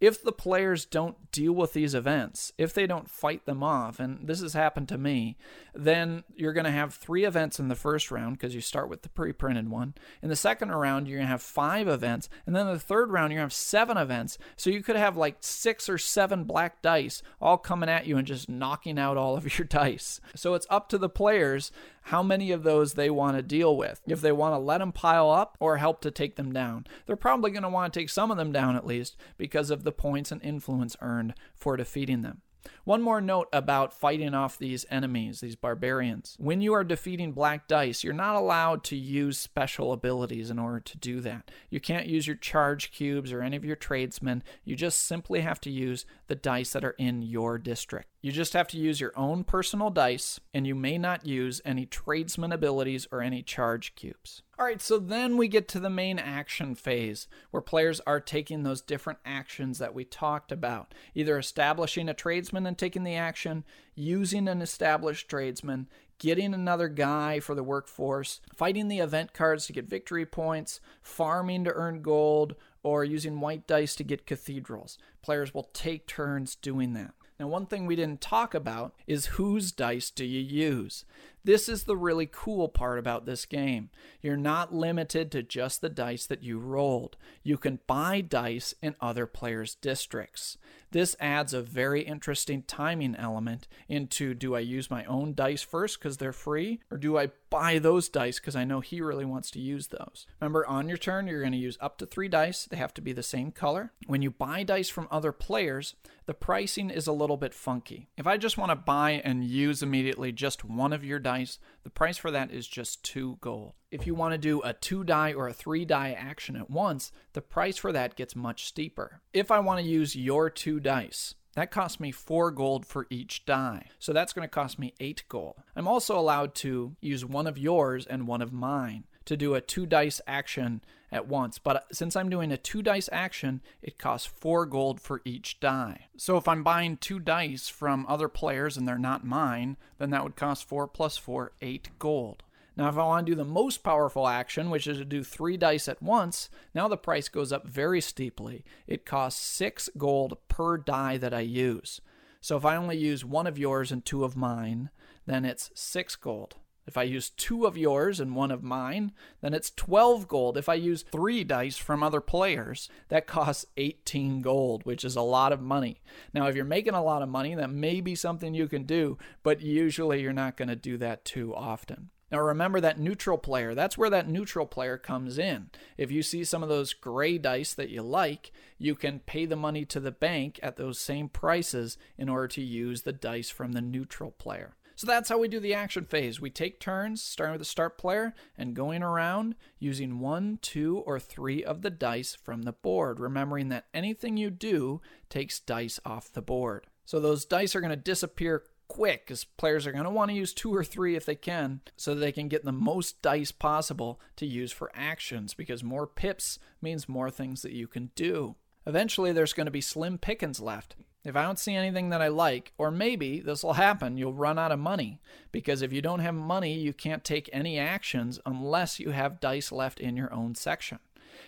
If the players don't deal with these events, if they don't fight them off, and this has happened to me, then you're going to have 3 events in the first round because you start with the pre-printed one. In the second round, you're going to have 5 events, and then in the third round, you're going to have 7 events. So you could have like 6 or 7 black dice all coming at you and just knocking out all of your dice. So it's up to the players how many of those they want to deal with. If they want to let them pile up or help to take them down, they're probably going to want to take some of them down at least because of the points and influence earned for defeating them. One more note about fighting off these enemies, these barbarians. When you are defeating black dice, you're not allowed to use special abilities in order to do that. You can't use your charge cubes or any of your tradesmen. You just simply have to use the dice that are in your district. You just have to use your own personal dice, and you may not use any tradesman abilities or any charge cubes. All right, so then we get to the main action phase, where players are taking those different actions that we talked about, either establishing a tradesman and taking the action, using an established tradesman, getting another guy for the workforce, fighting the event cards to get victory points, farming to earn gold, or using white dice to get cathedrals. Players will take turns doing that. Now, one thing we didn't talk about is whose dice do you use? This is the really cool part about this game. You're not limited to just the dice that you rolled. You can buy dice in other players' districts. This adds a very interesting timing element into, do I use my own dice first because they're free? Or do I buy those dice because I know he really wants to use those? Remember, on your turn, you're going to use up to 3 dice. They have to be the same color. When you buy dice from other players, the pricing is a little bit funky. If I just want to buy and use immediately just one of your dice, the price for that is just 2 gold. If you want to do a 2-die or a 3-die action at once, the price for that gets much steeper. If I want to use your 2 dice, that costs me 4 gold for each die. So that's going to cost me 8 gold. I'm also allowed to use one of yours and one of mine to do a 2-dice action at once. But since I'm doing a 2-dice action, it costs 4 gold for each die. So if I'm buying 2 dice from other players and they're not mine, then that would cost 4 plus 4, 8 gold. Now, if I want to do the most powerful action, which is to do 3 dice at once, now the price goes up very steeply. It costs 6 gold per die that I use. So if I only use one of yours and 2 of mine, then it's 6 gold. If I use 2 of yours and 1 of mine, then it's 12 gold. If I use 3 dice from other players, that costs 18 gold, which is a lot of money. Now, if you're making a lot of money, that may be something you can do, but usually you're not going to do that too often. Now remember that neutral player, that's where that neutral player comes in. If you see some of those gray dice that you like, you can pay the money to the bank at those same prices in order to use the dice from the neutral player. So that's how we do the action phase. We take turns, starting with the start player, and going around using 1, 2, or 3 of the dice from the board, remembering that anything you do takes dice off the board. So those dice are going to disappear quick, because players are going to want to use 2 or 3 if they can, so that they can get the most dice possible to use for actions, because more pips means more things that you can do. Eventually, there's going to be slim pickings left. If I don't see anything that I like, or maybe this will happen, you'll run out of money. Because if you don't have money, you can't take any actions unless you have dice left in your own section.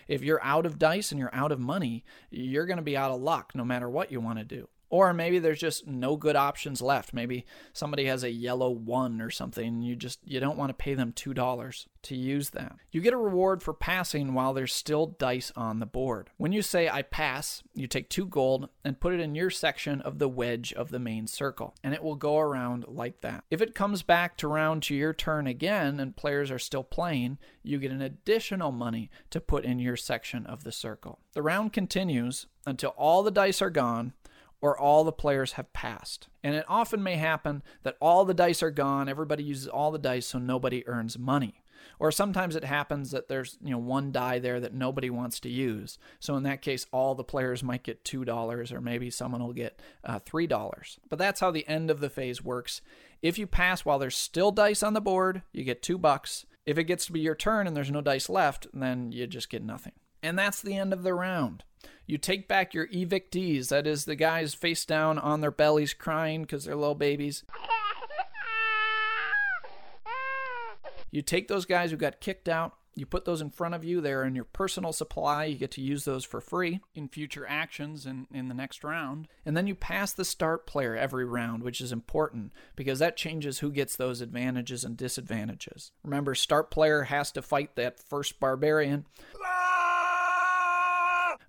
If you're out of dice and you're out of money, you're going to be out of luck no matter what you want to do. Or maybe there's just no good options left. Maybe somebody has a yellow 1 or something, and you don't want to pay them $2 to use that. You get a reward for passing while there's still dice on the board. When you say, I pass, you take 2 gold and put it in your section of the wedge of the main circle, and it will go around like that. If it comes back to round to your turn again and players are still playing, you get an additional money to put in your section of the circle. The round continues until all the dice are gone, or all the players have passed. And it often may happen that all the dice are gone, everybody uses all the dice, so nobody earns money. Or sometimes it happens that there's one die there that nobody wants to use. So in that case, all the players might get $2, or maybe someone will get $3. But that's how the end of the phase works. If you pass while there's still dice on the board, you get $2. If it gets to be your turn and there's no dice left, then you just get nothing. And that's the end of the round. You take back your evictees, that is, the guys face down on their bellies crying because they're little babies. You take those guys who got kicked out, you put those in front of you, they're in your personal supply, you get to use those for free in future actions and in the next round. And then you pass the start player every round, which is important because that changes who gets those advantages and disadvantages. Remember, start player has to fight that first barbarian.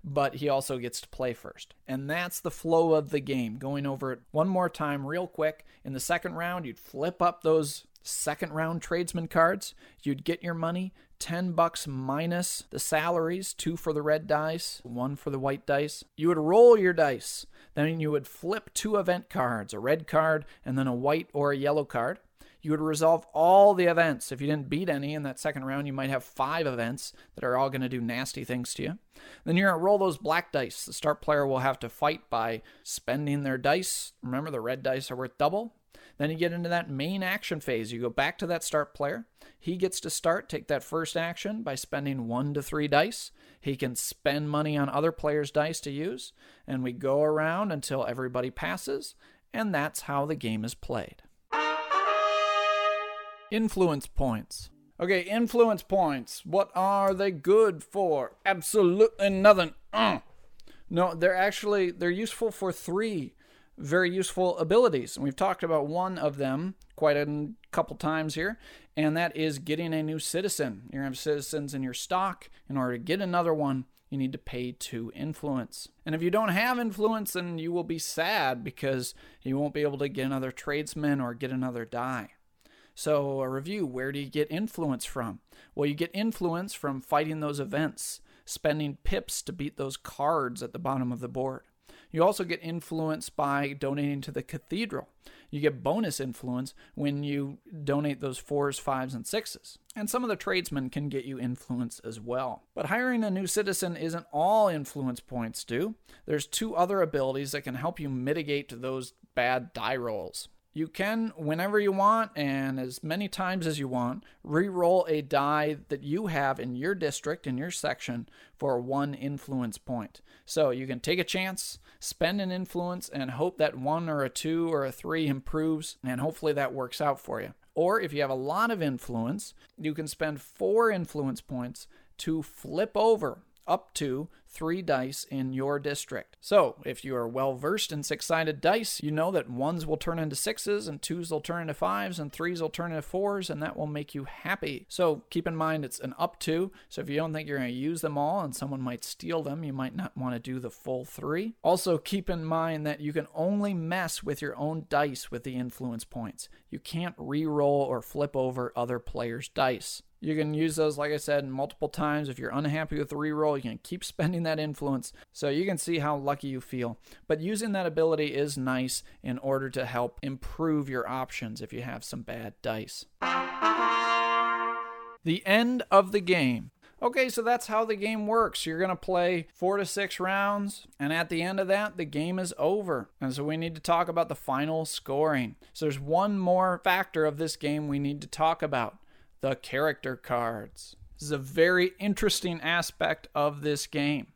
But he also gets to play first. And that's the flow of the game. Going over it one more time real quick. In the second round, you'd flip up those second round tradesman cards. You'd get your money, $10 minus the salaries, 2 for the red dice, 1 for the white dice. You would roll your dice. Then you would flip 2 event cards, a red card and then a white or a yellow card. You would resolve all the events. If you didn't beat any in that second round, you might have 5 events that are all going to do nasty things to you. Then you're going to roll those black dice. The start player will have to fight by spending their dice. Remember, the red dice are worth double. Then you get into that main action phase. You go back to that start player. He gets to start, take that first action by spending 1 to 3 dice. He can spend money on other players' dice to use. And we go around until everybody passes. And that's how the game is played. Influence points. Okay, influence points. What are they good for? Absolutely nothing. No, they're useful for 3 very useful abilities. And we've talked about one of them quite a couple times here, and that is getting a new citizen. You're going to have citizens in your stock. In order to get another one, you need to pay 2 influence. And if you don't have influence, then you will be sad because you won't be able to get another tradesman or get another die. So a review, where do you get influence from? Well, you get influence from fighting those events, spending pips to beat those cards at the bottom of the board. You also get influence by donating to the cathedral. You get bonus influence when you donate those 4s, 5s, and 6s. And some of the tradesmen can get you influence as well. But hiring a new citizen isn't all influence points do. There's 2 other abilities that can help you mitigate those bad die rolls. You can, whenever you want and as many times as you want, re-roll a die that you have in your district, in your section, for 1 influence point. So you can take a chance, spend an influence, and hope that 1 or a 2 or a 3 improves, and hopefully that works out for you. Or if you have a lot of influence, you can spend 4 influence points to flip over up to 3 dice in your district. So, if you are well versed in 6-sided dice, you know that 1s will turn into 6s, and 2s will turn into 5s, and 3s will turn into 4s, and that will make you happy. So, keep in mind it's an up to, so if you don't think you're going to use them all, and someone might steal them, you might not want to do the full 3. Also, keep in mind that you can only mess with your own dice with the influence points. You can't re-roll or flip over other players' dice. You can use those, like I said, multiple times. If you're unhappy with the reroll, you can keep spending that influence. So you can see how lucky you feel. But using that ability is nice in order to help improve your options if you have some bad dice. The end of the game. Okay, so that's how the game works. You're going to play 4 to 6 rounds, and at the end of that, the game is over. And so we need to talk about the final scoring. So there's one more factor of this game we need to talk about. The character cards. This is a very interesting aspect of this game.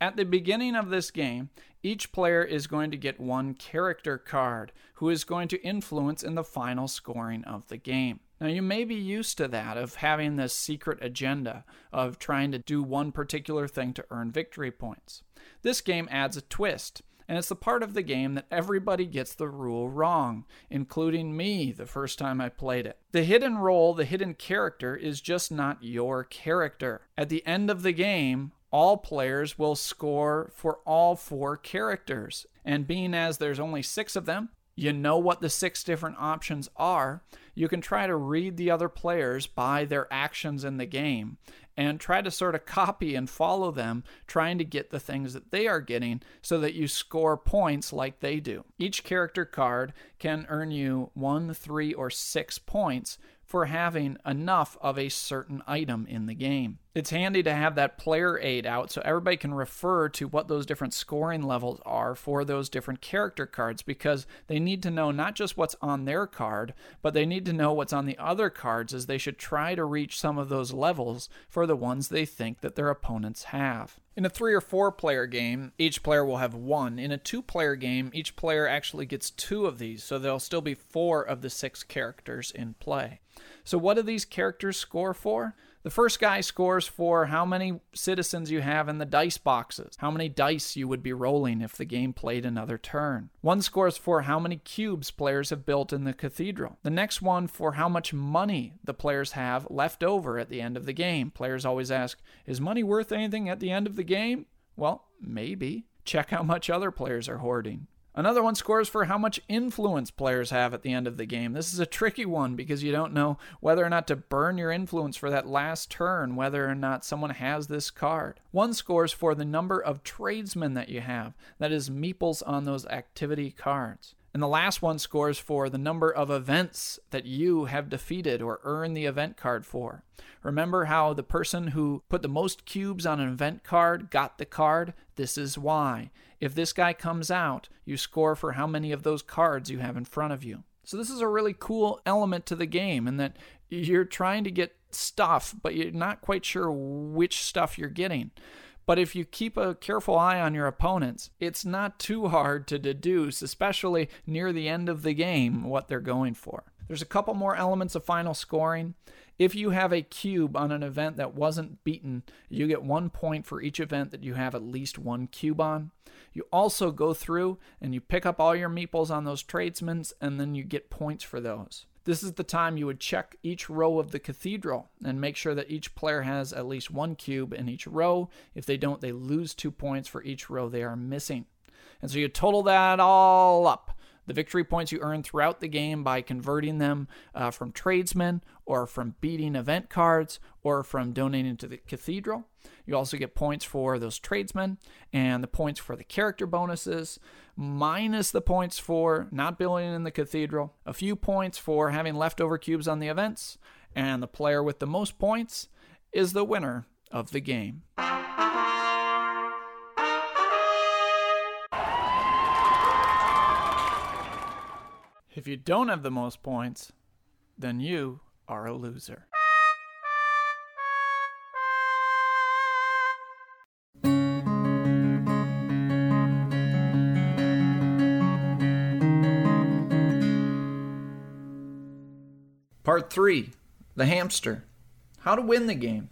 At the beginning of this game, each player is going to get 1 character card who is going to influence in the final scoring of the game. Now, you may be used to that, of having this secret agenda of trying to do one particular thing to earn victory points. This game adds a twist. And it's the part of the game that everybody gets the rule wrong, including me the first time I played it. The hidden role, the hidden character, is just not your character. At the end of the game, all players will score for all 4 characters. And being as there's only 6 of them, you know what the 6 different options are. You can try to read the other players by their actions in the game and try to sort of copy and follow them, trying to get the things that they are getting so that you score points like they do. Each character card can earn you 1, 3, or 6 points for having enough of a certain item in the game. It's handy to have that player aid out so everybody can refer to what those different scoring levels are for those different character cards, because they need to know not just what's on their card, but they need to know what's on the other cards, as they should try to reach some of those levels for the ones they think that their opponents have. In a 3 or 4 player game, each player will have 1. In a 2 player game, each player actually gets 2 of these, so there'll still be 4 of the 6 characters in play. So what do these characters score for? The first guy scores for how many citizens you have in the dice boxes, how many dice you would be rolling if the game played another turn. One scores for how many cubes players have built in the cathedral. The next one for how much money the players have left over at the end of the game. Players always ask, is money worth anything at the end of the game? Well, maybe. Check how much other players are hoarding. Another one scores for how much influence players have at the end of the game. This is a tricky one because you don't know whether or not to burn your influence for that last turn, whether or not someone has this card. One scores for the number of tradesmen that you have. That is meeples on those activity cards. And the last one scores for the number of events that you have defeated or earned the event card for. Remember how the person who put the most cubes on an event card got the card? This is why. If this guy comes out, you score for how many of those cards you have in front of you. So this is a really cool element to the game, in that you're trying to get stuff, but you're not quite sure which stuff you're getting. But if you keep a careful eye on your opponents, it's not too hard to deduce, especially near the end of the game, what they're going for. There's a couple more elements of final scoring. If you have a cube on an event that wasn't beaten, you get 1 point for each event that you have at least 1 cube on. You also go through and you pick up all your meeples on those tradesmen, and then you get points for those. This is the time you would check each row of the cathedral and make sure that each player has at least 1 cube in each row. If they don't, they lose 2 points for each row they are missing. And so you total that all up. The victory points you earn throughout the game by converting them from tradesmen, or from beating event cards, or from donating to the cathedral. You also get points for those tradesmen, and the points for the character bonuses, minus the points for not building in the cathedral, a few points for having leftover cubes on the events, and the player with the most points is the winner of the game. If you don't have the most points, then you are a loser. Part 3, the hamster. How to win the game.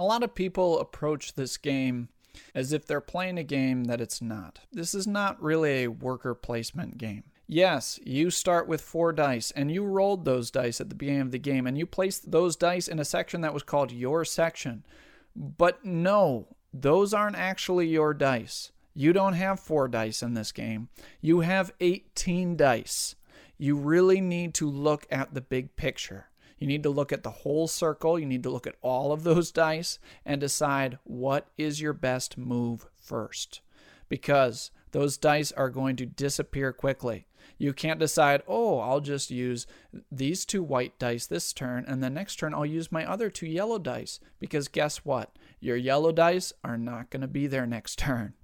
A lot of people approach this game as if they're playing a game that it's not. This is not really a worker placement game. Yes, you start with 4 dice, and you rolled those dice at the beginning of the game, and you placed those dice in a section that was called your section. But no, those aren't actually your dice. You don't have 4 dice in this game. You have 18 dice. You really need to look at the big picture. You need to look at the whole circle. You need to look at all of those dice and decide what is your best move first. Because those dice are going to disappear quickly. You can't decide, oh, I'll just use these 2 white dice this turn, and the next turn I'll use my other 2 yellow dice. Because guess what? Your yellow dice are not going to be there next turn.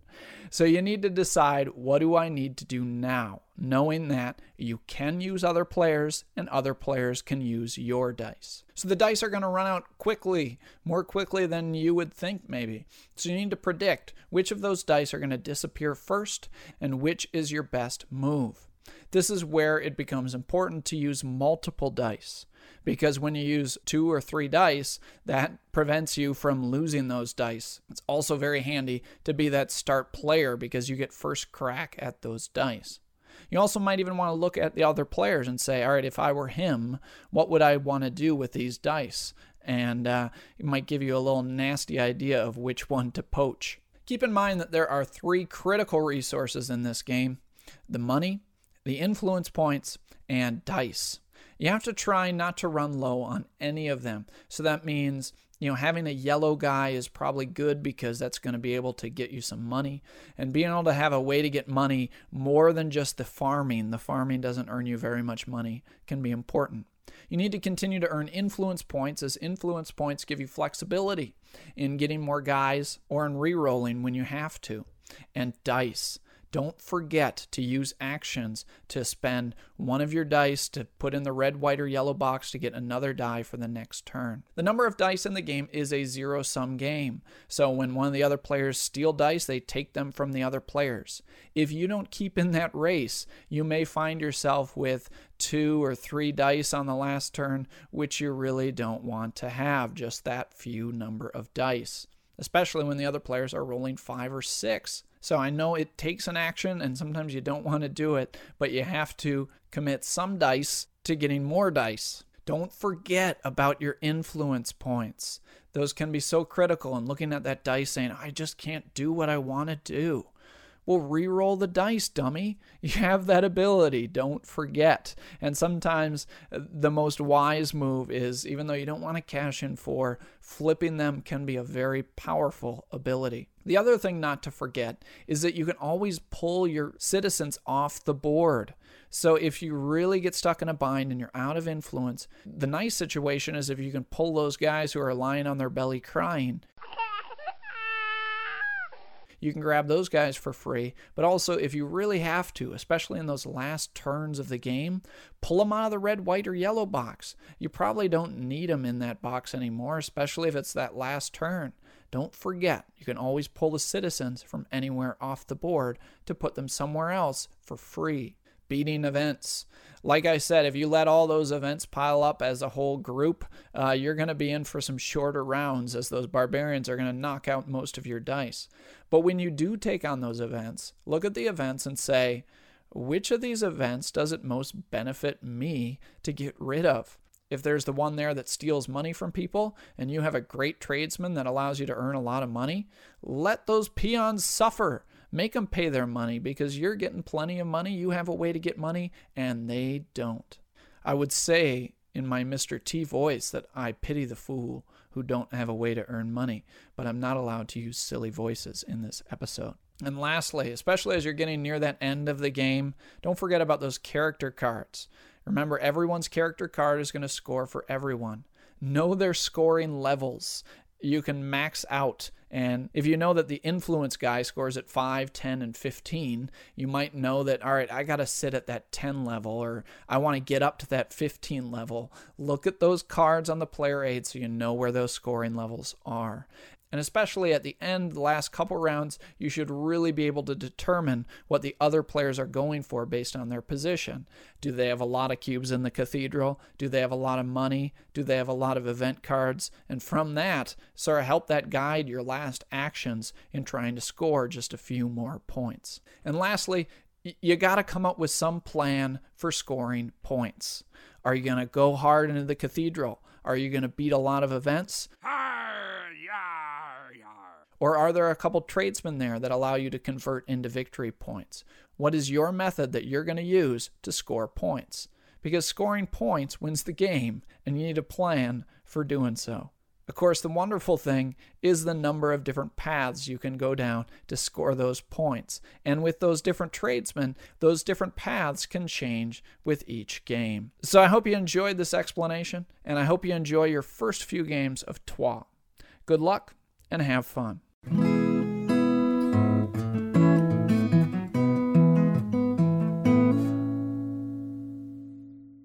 So you need to decide, what do I need to do now? Knowing that you can use other players and other players can use your dice. So the dice are going to run out quickly, more quickly than you would think maybe. So you need to predict which of those dice are going to disappear first and which is your best move. This is where it becomes important to use multiple dice, because when you use 2 or 3 dice, that prevents you from losing those dice. It's also very handy to be that start player because you get first crack at those dice. You also might even want to look at the other players and say, all right, if I were him, what would I want to do with these dice? And it might give you a little nasty idea of which one to poach. Keep in mind that there are 3 critical resources in this game: the money, the influence points, and dice. You have to try not to run low on any of them. So that means, having a yellow guy is probably good because that's going to be able to get you some money. And being able to have a way to get money more than just the farming doesn't earn you very much money, can be important. You need to continue to earn influence points, as influence points give you flexibility in getting more guys or in re-rolling when you have to. And dice. Don't forget to use actions to spend one of your dice to put in the red, white, or yellow box to get another die for the next turn. The number of dice in the game is a zero-sum game. So when one of the other players steal dice, they take them from the other players. If you don't keep in that race, you may find yourself with 2 or 3 dice on the last turn, which you really don't want to have, just that few number of dice, especially when the other players are rolling 5 or 6. So I know it takes an action and sometimes you don't want to do it, but you have to commit some dice to getting more dice. Don't forget about your influence points. Those can be so critical, and looking at that dice saying, I just can't do what I want to do. Well, re-roll the dice, dummy. You have that ability. Don't forget. And sometimes the most wise move is, even though you don't want to cash in for, flipping them can be a very powerful ability. The other thing not to forget is that you can always pull your citizens off the board. So if you really get stuck in a bind and you're out of influence, the nice situation is if you can pull those guys who are lying on their belly crying. You can grab those guys for free, but also if you really have to, especially in those last turns of the game, pull them out of the red, white, or yellow box. You probably don't need them in that box anymore, especially if it's that last turn. Don't forget, you can always pull the citizens from anywhere off the board to put them somewhere else for free. Beating events. Like I said, if you let all those events pile up as a whole group, you're going to be in for some shorter rounds, as those barbarians are going to knock out most of your dice. But when you do take on those events, look at the events and say, which of these events does it most benefit me to get rid of? If there's the one there that steals money from people, and you have a great tradesman that allows you to earn a lot of money, let those peons suffer. Make them pay their money, because you're getting plenty of money, you have a way to get money, and they don't. I would say in my Mr. T voice that I pity the fool who don't have a way to earn money, but I'm not allowed to use silly voices in this episode. And lastly, especially as you're getting near that end of the game, don't forget about those character cards. Remember, everyone's character card is going to score for everyone. Know their scoring levels. You can max out, and if you know that the influence guy scores at 5, 10, and 15, you might know that, all right, I got to sit at that 10 level, or I want to get up to that 15 level. Look at those cards on the player aid so you know where those scoring levels are. And especially at the end, the last couple rounds, you should really be able to determine what the other players are going for based on their position. Do they have a lot of cubes in the cathedral? Do they have a lot of money? Do they have a lot of event cards? And from that, sort of help that guide your last actions in trying to score just a few more points. And lastly, you got to come up with some plan for scoring points. Are you going to go hard into the cathedral? Are you going to beat a lot of events? Or are there a couple tradesmen there that allow you to convert into victory points? What is your method that you're going to use to score points? Because scoring points wins the game, and you need a plan for doing so. Of course, the wonderful thing is the number of different paths you can go down to score those points. And with those different tradesmen, those different paths can change with each game. So I hope you enjoyed this explanation, and I hope you enjoy your first few games of Troyes. Good luck, and have fun.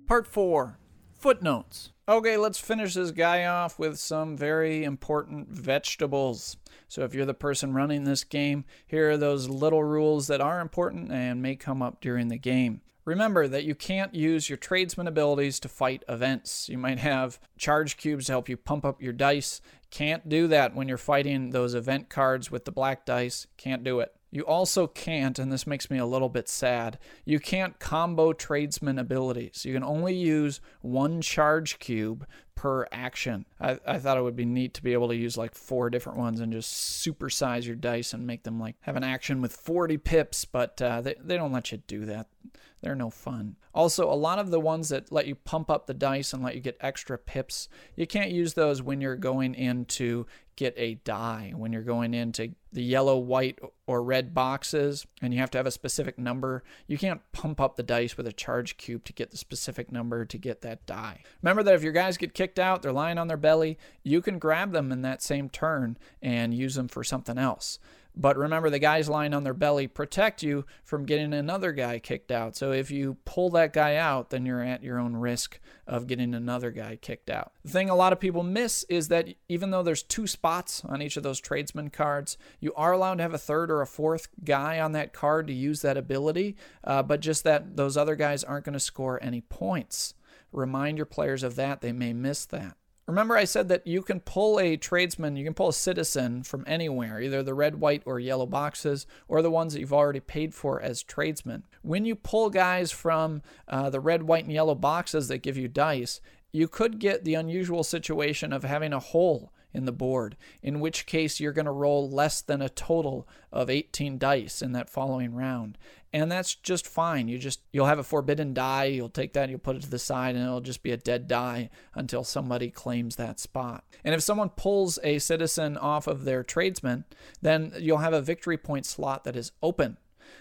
Part 4, Footnotes. Okay, let's finish this guy off with some very important vegetables. So if you're the person running this game, here are those little rules that are important and may come up during the game. Remember that you can't use your tradesman abilities to fight events. You might have charge cubes to help you pump up your dice. Can't do that when you're fighting those event cards with the black dice. Can't do it. You also can't, and this makes me a little bit sad, you can't combo tradesman abilities. You can only use one charge cube per action. I thought it would be neat to be able to use like 4 different ones and just supersize your dice and make them like have an action with 40 pips, but they don't let you do that. They're no fun. Also, a lot of the ones that let you pump up the dice and let you get extra pips, you can't use those when you're going in to get a die, when you're going into the yellow, white, or red boxes, and you have to have a specific number. You can't pump up the dice with a charge cube to get the specific number to get that die. Remember that if your guys get kicked out, they're lying on their belly, you can grab them in that same turn and use them for something else. But remember, the guys lying on their belly protect you from getting another guy kicked out. So if you pull that guy out, then you're at your own risk of getting another guy kicked out. The thing a lot of people miss is that even though there's 2 spots on each of those tradesman cards, you are allowed to have a 3rd or a 4th guy on that card to use that ability, but just that those other guys aren't going to score any points. Remind your players of that. They may miss that. Remember I said that you can pull a tradesman, you can pull a citizen from anywhere, either the red, white, or yellow boxes, or the ones that you've already paid for as tradesmen. When you pull guys from the red, white, and yellow boxes that give you dice, you could get the unusual situation of having a hole in the board, in which case you're going to roll less than a total of 18 dice in that following round. And that's just fine. You'll have a forbidden die, you'll take that, you'll put it to the side, and it'll just be a dead die until somebody claims that spot. And if someone pulls a citizen off of their tradesman, then you'll have a victory point slot that is open.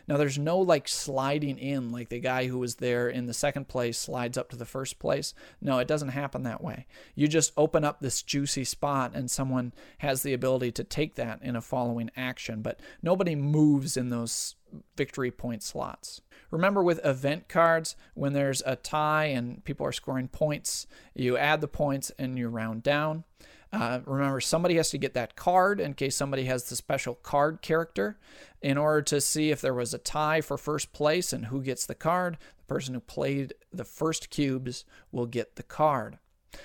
Now, there's no like sliding in, like the guy who was there in the second place slides up to the first place. No, it doesn't happen that way. You just open up this juicy spot and someone has the ability to take that in a following action, but nobody moves in those victory point slots. Remember with event cards, when there's a tie and people are scoring points, you add the points and you round down. Remember, somebody has to get that card in case somebody has the special card character in order to see if there was a tie for first place and who gets the card. The person who played the first cubes will get the card.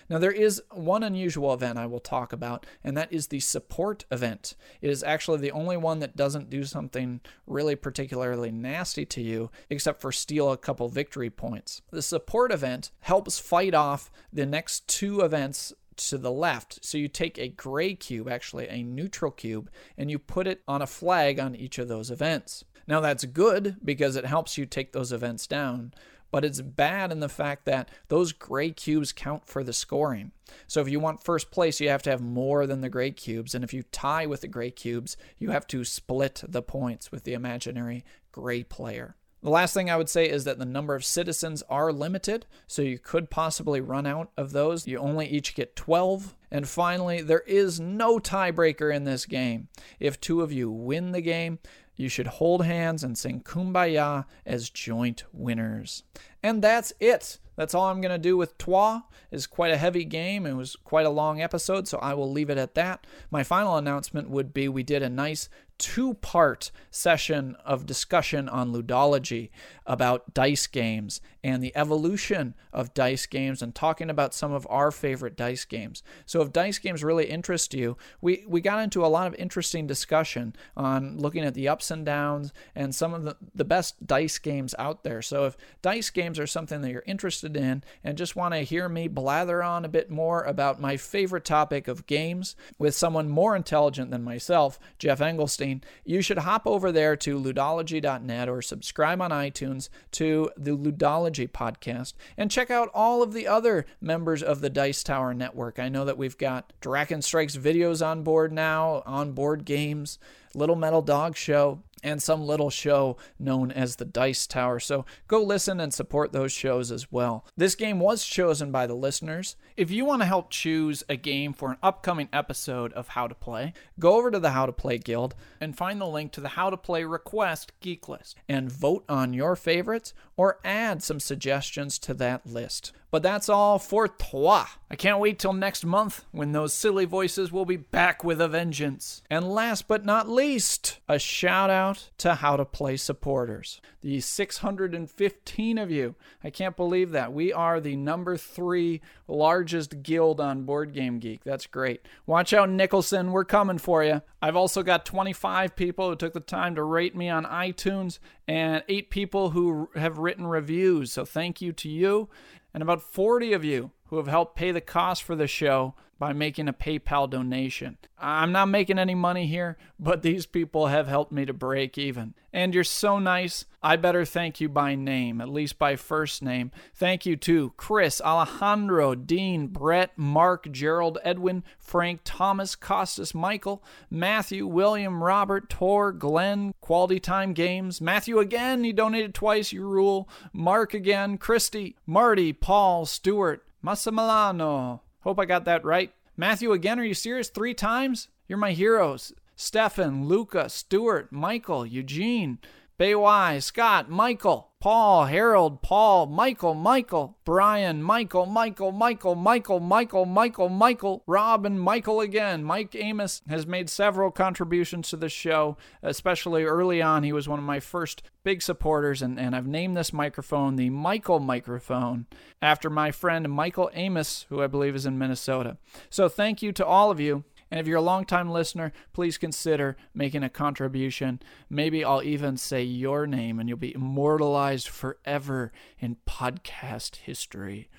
Now, there is one unusual event I will talk about, and that is the support event. It is actually the only one that doesn't do something really particularly nasty to you, except for steal a couple victory points. The support event helps fight off the next 2 events to the left. So you take a gray cube, actually a neutral cube, and you put it on a flag on each of those events. Now, that's good because it helps you take those events down, but it's bad in the fact that those gray cubes count for the scoring. So if you want first place, you have to have more than the gray cubes, and if you tie with the gray cubes, you have to split the points with the imaginary gray player. The last thing I would say is that the number of citizens are limited, so you could possibly run out of those. You only each get 12. And finally, there is no tiebreaker in this game. If 2 of you win the game, you should hold hands and sing Kumbaya as joint winners. And that's it. That's all I'm going to do with Troyes. It's quite a heavy game. It was quite a long episode, so I will leave it at that. My final announcement would be we did a nice two-part session of discussion on ludology about dice games and the evolution of dice games and talking about some of our favorite dice games. So if dice games really interest you, we got into a lot of interesting discussion on looking at the ups and downs and some of the best dice games out there. So if dice games are something that you're interested in and just want to hear me blather on a bit more about my favorite topic of games with someone more intelligent than myself, Jeff Engelstein, you should hop over there to ludology.net or subscribe on iTunes to the Ludology podcast and check out all of the other members of the Dice Tower Network. I know that we've got Dragon Strikes videos on board now, on board games, Little Metal Dog Show, and some little show known as the Dice Tower. So go listen and support those shows as well. This game was chosen by the listeners. If you want to help choose a game for an upcoming episode of How to Play, go over to the How to Play Guild and find the link to the How to Play Request Geek List and vote on your favorites or add some suggestions to that list. But that's all for Troyes. I can't wait till next month when those silly voices will be back with a vengeance. And last but not least, a shout out to How to Play supporters. The 615 of you. I can't believe that. We are the number 3 largest guild on BoardGameGeek. That's great. Watch out, Nicholson. We're coming for you. I've also got 25 people who took the time to rate me on iTunes and 8 people who have written reviews. So thank you to you. And about 40 of you who have helped pay the cost for the show by making a PayPal donation. I'm not making any money here, but these people have helped me to break even. And you're so nice, I better thank you by name, at least by first name. Thank you to Chris, Alejandro, Dean, Brett, Mark, Gerald, Edwin, Frank, Thomas, Costas, Michael, Matthew, William, Robert, Tor, Glenn, Quality Time Games, Matthew again, you donated twice, you rule, Mark again, Christy, Marty, Paul, Stewart, Massimiliano. Hope I got that right. Matthew again, are you serious? 3 times? You're my heroes. Stefan, Luca, Stuart, Michael, Eugene, Baywai, Scott, Michael, Paul, Harold, Paul, Michael, Michael, Brian, Michael, Michael, Michael, Michael, Michael, Michael, Michael, Rob, and Michael again. Mike Amos has made several contributions to the show, especially early on. He was one of my first big supporters, and I've named this microphone the Michael microphone after my friend Michael Amos, who I believe is in Minnesota. So thank you to all of you. And if you're a long-time listener, please consider making a contribution. Maybe I'll even say your name and you'll be immortalized forever in podcast history.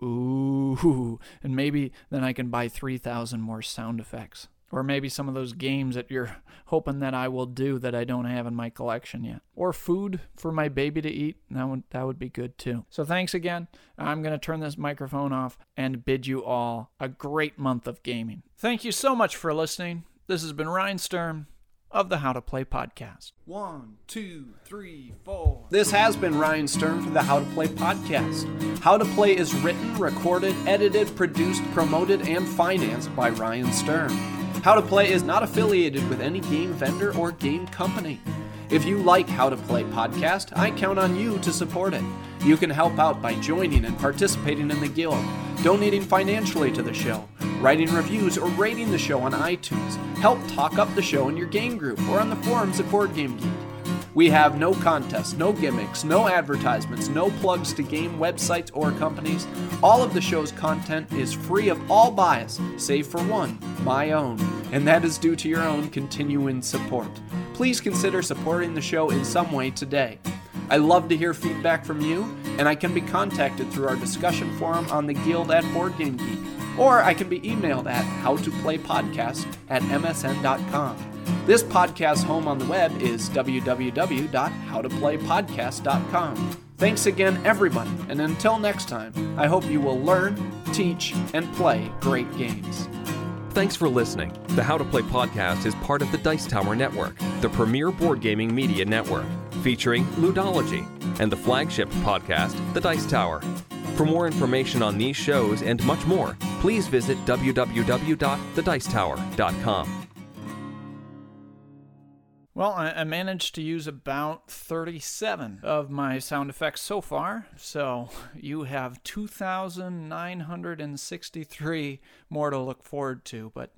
Ooh. And maybe then I can buy 3,000 more sound effects. Or maybe some of those games that you're hoping that I will do that I don't have in my collection yet. Or food for my baby to eat. That would be good too. So thanks again. I'm going to turn this microphone off and bid you all a great month of gaming. Thank you so much for listening. This has been Ryan Sturm of the How to Play podcast. 1, 2, 3, 4. This has been Ryan Sturm for the How to Play podcast. How to Play is written, recorded, edited, produced, promoted, and financed by Ryan Sturm. How to Play is not affiliated with any game vendor or game company. If you like How to Play podcast, I count on you to support it. You can help out by joining and participating in the guild, donating financially to the show, writing reviews, or rating the show on iTunes. Help talk up the show in your game group or on the forums at BoardGameGeek. We have no contests, no gimmicks, no advertisements, no plugs to game websites or companies. All of the show's content is free of all bias, save for one, my own, and that is due to your own continuing support. Please consider supporting the show in some way today. I love to hear feedback from you, and I can be contacted through our discussion forum on the Guild at BoardGameGeek, or I can be emailed at howtoplaypodcast@msn.com. This podcast's home on the web is www.howtoplaypodcast.com. Thanks again, everybody, and until next time, I hope you will learn, teach, and play great games. Thanks for listening. The How to Play podcast is part of the Dice Tower Network, the premier board gaming media network, featuring Ludology and the flagship podcast, The Dice Tower. For more information on these shows and much more, please visit www.thedicetower.com. Well, I managed to use about 37 of my sound effects so far, so you have 2,963 more to look forward to, but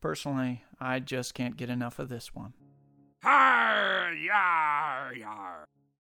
personally, I just can't get enough of this one. Hi, yar, yar.